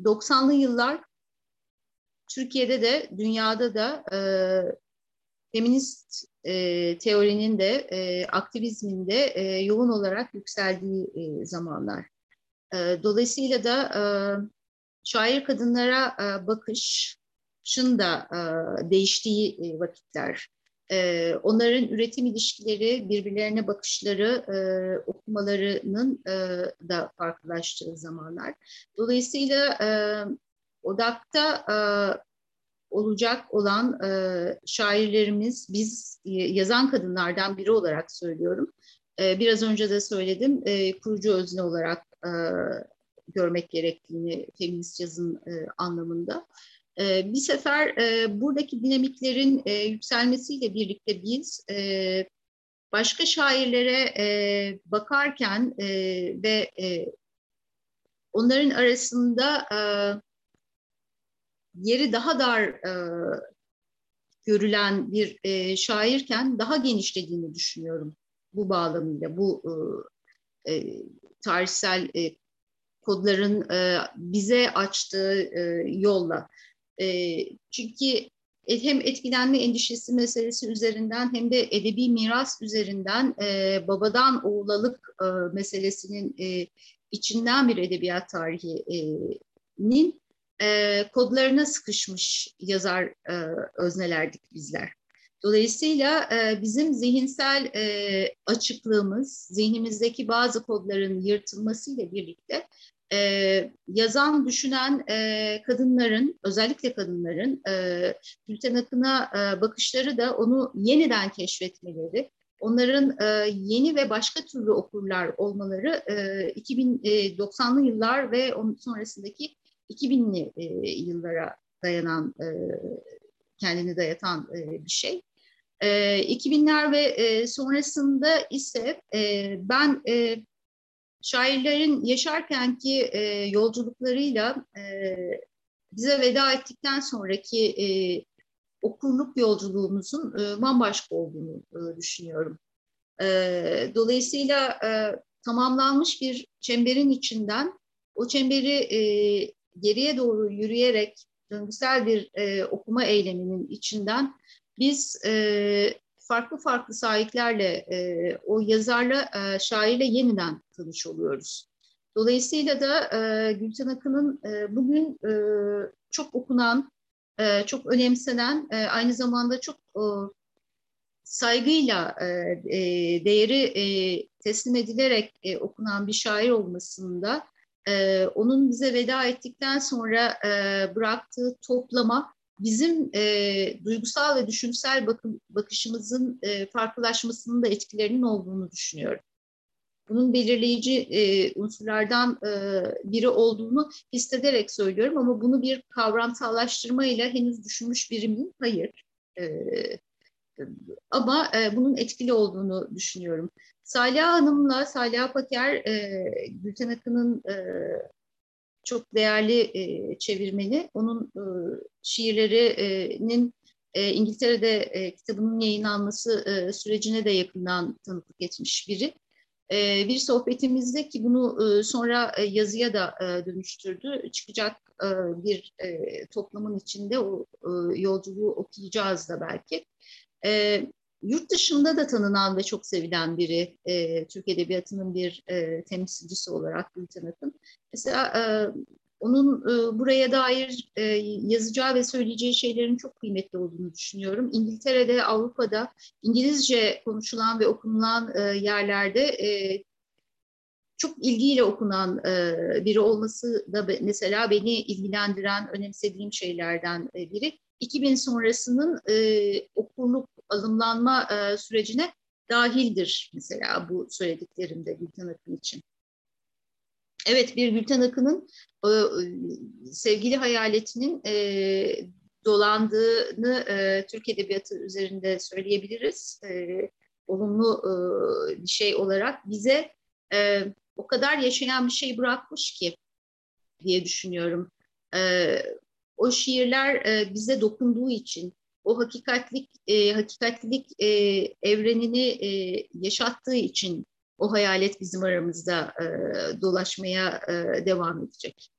doksanlı yıllar Türkiye'de de dünyada da e, feminist e, teorinin de e, aktivizmin de e, yoğun olarak yükseldiği e, zamanlar. E, dolayısıyla da e, şair kadınlara e, bakışın da e, değiştiği e, vakitler. E, onların üretim ilişkileri, birbirlerine bakışları, e, okumalarının e, da farklılaştığı zamanlar. Dolayısıyla e, odakta e, olacak olan e, şairlerimiz, biz e, yazan kadınlardan biri olarak söylüyorum. E, biraz önce de söyledim, e, kurucu özne olarak e, görmek gerektiğini feminist yazın e, anlamında. E, bir sefer e, buradaki dinamiklerin e, yükselmesiyle birlikte biz e, başka şairlere e, bakarken e, ve e, onların arasında e, yeri daha dar e, görülen bir e, şairken daha genişlediğini düşünüyorum bu bağlamıyla. Bu e, e, tarihsel e, kodların e, bize açtığı e, yolla. E, çünkü hem etkilenme endişesi meselesi üzerinden hem de edebi miras üzerinden e, babadan oğulalık e, meselesinin e, içinden bir edebiyat tarihinin E, kodlarına sıkışmış yazar e, öznelerdik bizler. Dolayısıyla e, bizim zihinsel e, açıklığımız, zihnimizdeki bazı kodların yırtılmasıyla birlikte e, yazan, düşünen e, kadınların, özellikle kadınların e, Gülten Akın'a e, bakışları da onu yeniden keşfetmeleri, onların e, yeni ve başka türlü okurlar olmaları e, iki bin doksanlı yıllar ve onun sonrasındaki iki binli e, yıllara dayanan, e, kendini dayatan e, bir şey. E, iki binler ve e, sonrasında ise e, ben e, şairlerin yaşarkenki e, yolculuklarıyla e, bize veda ettikten sonraki e, okurluk yolculuğumuzun e, bambaşka olduğunu e, düşünüyorum. E, dolayısıyla e, tamamlanmış bir çemberin içinden o çemberi e, geriye doğru yürüyerek döngüsel bir e, okuma eyleminin içinden biz e, farklı farklı sahiplerle, e, o yazarla, e, şairle yeniden tanış oluyoruz. Dolayısıyla da e, Gülten Akın'ın e, bugün e, çok okunan, e, çok önemsenen, e, aynı zamanda çok e, saygıyla, e, değeri e, teslim edilerek e, okunan bir şair olmasında Ee, onun bize veda ettikten sonra e, bıraktığı toplama bizim e, duygusal ve düşünsel bakım, bakışımızın e, farklılaşmasının da etkilerinin olduğunu düşünüyorum. bunun belirleyici e, unsurlardan e, biri olduğunu hissederek söylüyorum, ama bunu bir kavramsallaştırmayla henüz düşünmüş biri miyim? Hayır. E, ama e, bunun etkili olduğunu düşünüyorum. Saliha Hanım'la Saliha Paker, e, Gülten Akın'ın e, çok değerli e, çevirmeni. Onun e, şiirlerinin e, İngiltere'de e, kitabının yayınlanması e, sürecine de yakından tanıklık etmiş biri. E, bir sohbetimizde, ki bunu e, sonra e, yazıya da e, dönüştürdü, çıkacak e, bir e, toplamın içinde o e, yolculuğu okuyacağız da belki. E, yurt dışında da tanınan ve çok sevilen biri, e, Türk Edebiyatı'nın bir e, temsilcisi olarak Gülten Akın. Mesela e, onun e, buraya dair e, yazacağı ve söyleyeceği şeylerin çok kıymetli olduğunu düşünüyorum. İngiltere'de, Avrupa'da İngilizce konuşulan ve okunulan e, yerlerde e, çok ilgiyle okunan e, biri olması da mesela beni ilgilendiren, önemsediğim şeylerden e, biri. iki bin sonrasının e, okurluk, alımlanma e, sürecine dahildir mesela bu söylediklerimde Gülten Akın için. Evet, bir Gülten Akın'ın e, sevgili hayaletinin e, dolandığını e, Türk Edebiyatı üzerinde söyleyebiliriz. E, olumlu e, bir şey olarak bize e, o kadar yaşayan bir şey bırakmış ki diye düşünüyorum. E, O şiirler bize dokunduğu için, o hakikatlik, e, hakikatlik e, evrenini e, yaşattığı için o hayalet bizim aramızda e, dolaşmaya e, devam edecek.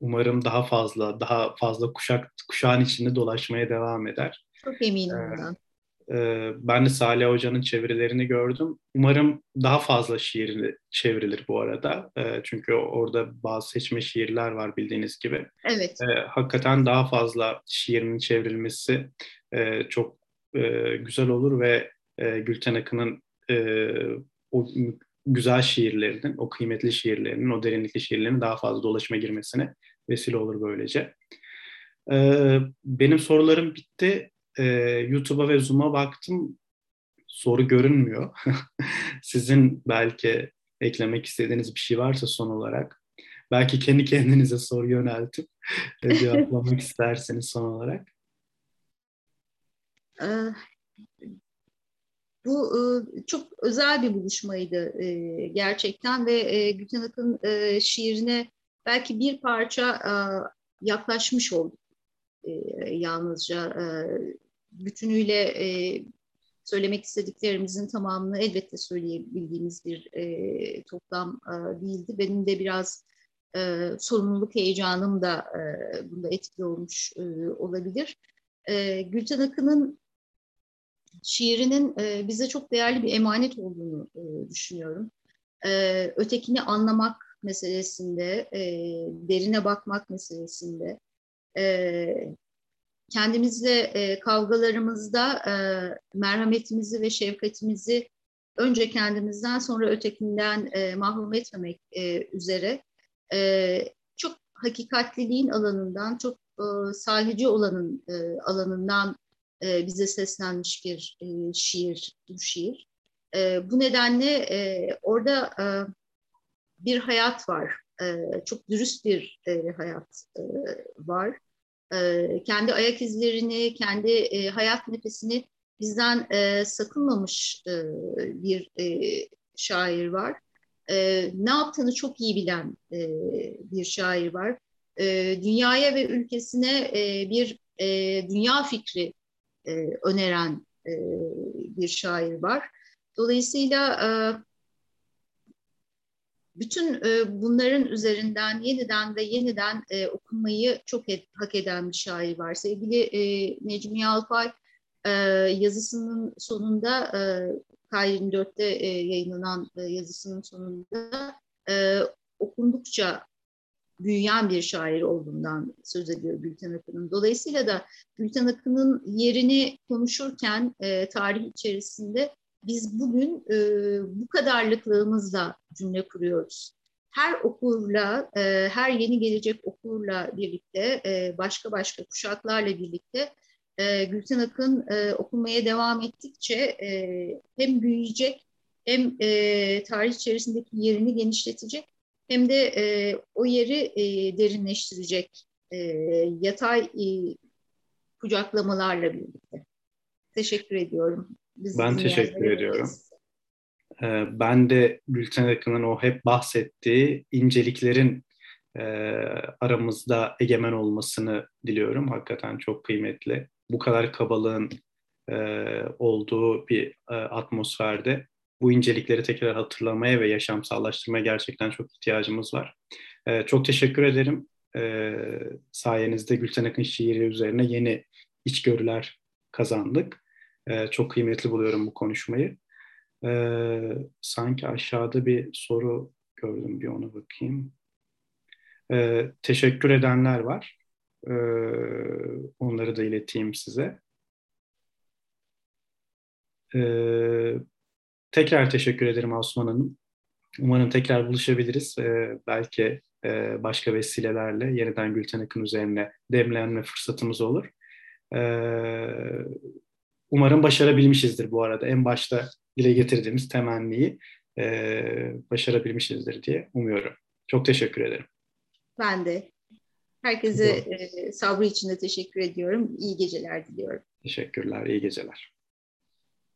Umarım daha fazla, daha fazla kuşak kuşağın içinde dolaşmaya devam eder. Çok eminim bundan. Ee, ben de Salih Hoca'nın çevirilerini gördüm. Umarım daha fazla şiir çevrilir bu arada. Ee, çünkü orada bazı seçme şiirler var bildiğiniz gibi. Evet. Ee, hakikaten daha fazla şiirin çevrilmesi e, çok e, güzel olur ve e, Gülten Akın'ın e, o güzel şiirlerinin, o kıymetli şiirlerinin, o derinlikli şiirlerinin daha fazla dolaşıma girmesine vesile olur böylece. Ee, benim sorularım bitti. Ee, YouTube'a ve Zoom'a baktım, soru görünmüyor. Sizin belki eklemek istediğiniz bir şey varsa son olarak, belki kendi kendinize soru yöneltip cevaplamak isterseniz son olarak. Bu çok özel bir buluşmaydı gerçekten ve Gülten Akın şiirine belki bir parça yaklaşmış olduk. Yalnızca bütünüyle söylemek istediklerimizin tamamını elbette söyleyebildiğimiz bir toplam değildi. Benim de biraz sorumluluk heyecanım da bunda etkili olmuş olabilir. Gülten Akın'ın şiirinin bize çok değerli bir emanet olduğunu düşünüyorum. Ötekini anlamak meselesinde, derine bakmak meselesinde, kendimizle kavgalarımızda merhametimizi ve şefkatimizi önce kendimizden, sonra ötekinden mahrum etmemek üzere çok hakikatliliğin alanından, çok sahici olanın alanından bize seslenmiş bir şiir, bu şiir. Bu nedenle orada bir hayat var, çok dürüst bir hayat var. Kendi ayak izlerini, kendi hayat nefesini bizden sakınmamış bir şair var. Ne yaptığını çok iyi bilen bir şair var. Dünyaya ve ülkesine bir dünya fikri öneren bir şair var. Dolayısıyla bütün bunların üzerinden yeniden ve yeniden okunmayı çok hak eden bir şair var. Sevgili Necmiye Alpay yazısının sonunda, K yirmi dört'te yayınlanan yazısının sonunda okundukça büyüyen bir şair olduğundan söz ediyor Gülten Akın'ın. Dolayısıyla da Gülten Akın'ın yerini konuşurken tarih içerisinde biz bugün e, bu kadarlıklığımızla cümle kuruyoruz. Her okurla, e, her yeni gelecek okurla birlikte, e, başka başka kuşaklarla birlikte e, Gülten Akın e, okumaya devam ettikçe e, hem büyüyecek hem e, tarih içerisindeki yerini genişletecek hem de e, o yeri e, derinleştirecek e, yatay e, kucaklamalarla birlikte. Teşekkür ediyorum. Biz ben teşekkür ediyorum. Ee, ben de Gülten Akın'ın o hep bahsettiği inceliklerin e, aramızda egemen olmasını diliyorum. Hakikaten çok kıymetli. Bu kadar kabalığın e, olduğu bir e, atmosferde bu incelikleri tekrar hatırlamaya ve yaşamsallaştırmaya gerçekten çok ihtiyacımız var. E, çok teşekkür ederim. E, sayenizde Gülten Akın şiiri üzerine yeni içgörüler kazandık. Ee, çok kıymetli buluyorum bu konuşmayı. Ee, sanki aşağıda bir soru gördüm, bir ona bakayım. Ee, teşekkür edenler var. Ee, onları da ileteyim size. Ee, tekrar teşekkür ederim Asuman Hanım. Umarım tekrar buluşabiliriz. Ee, belki e, başka vesilelerle yeniden Gülten Akın üzerine demlenme fırsatımız olur. Ee, Umarım başarabilmişizdir bu arada. En başta dile getirdiğimiz temenniyi e, başarabilmişizdir diye umuyorum. Çok teşekkür ederim. Ben de. Herkese e, sabrı için de teşekkür ediyorum. İyi geceler diliyorum. Teşekkürler, iyi geceler.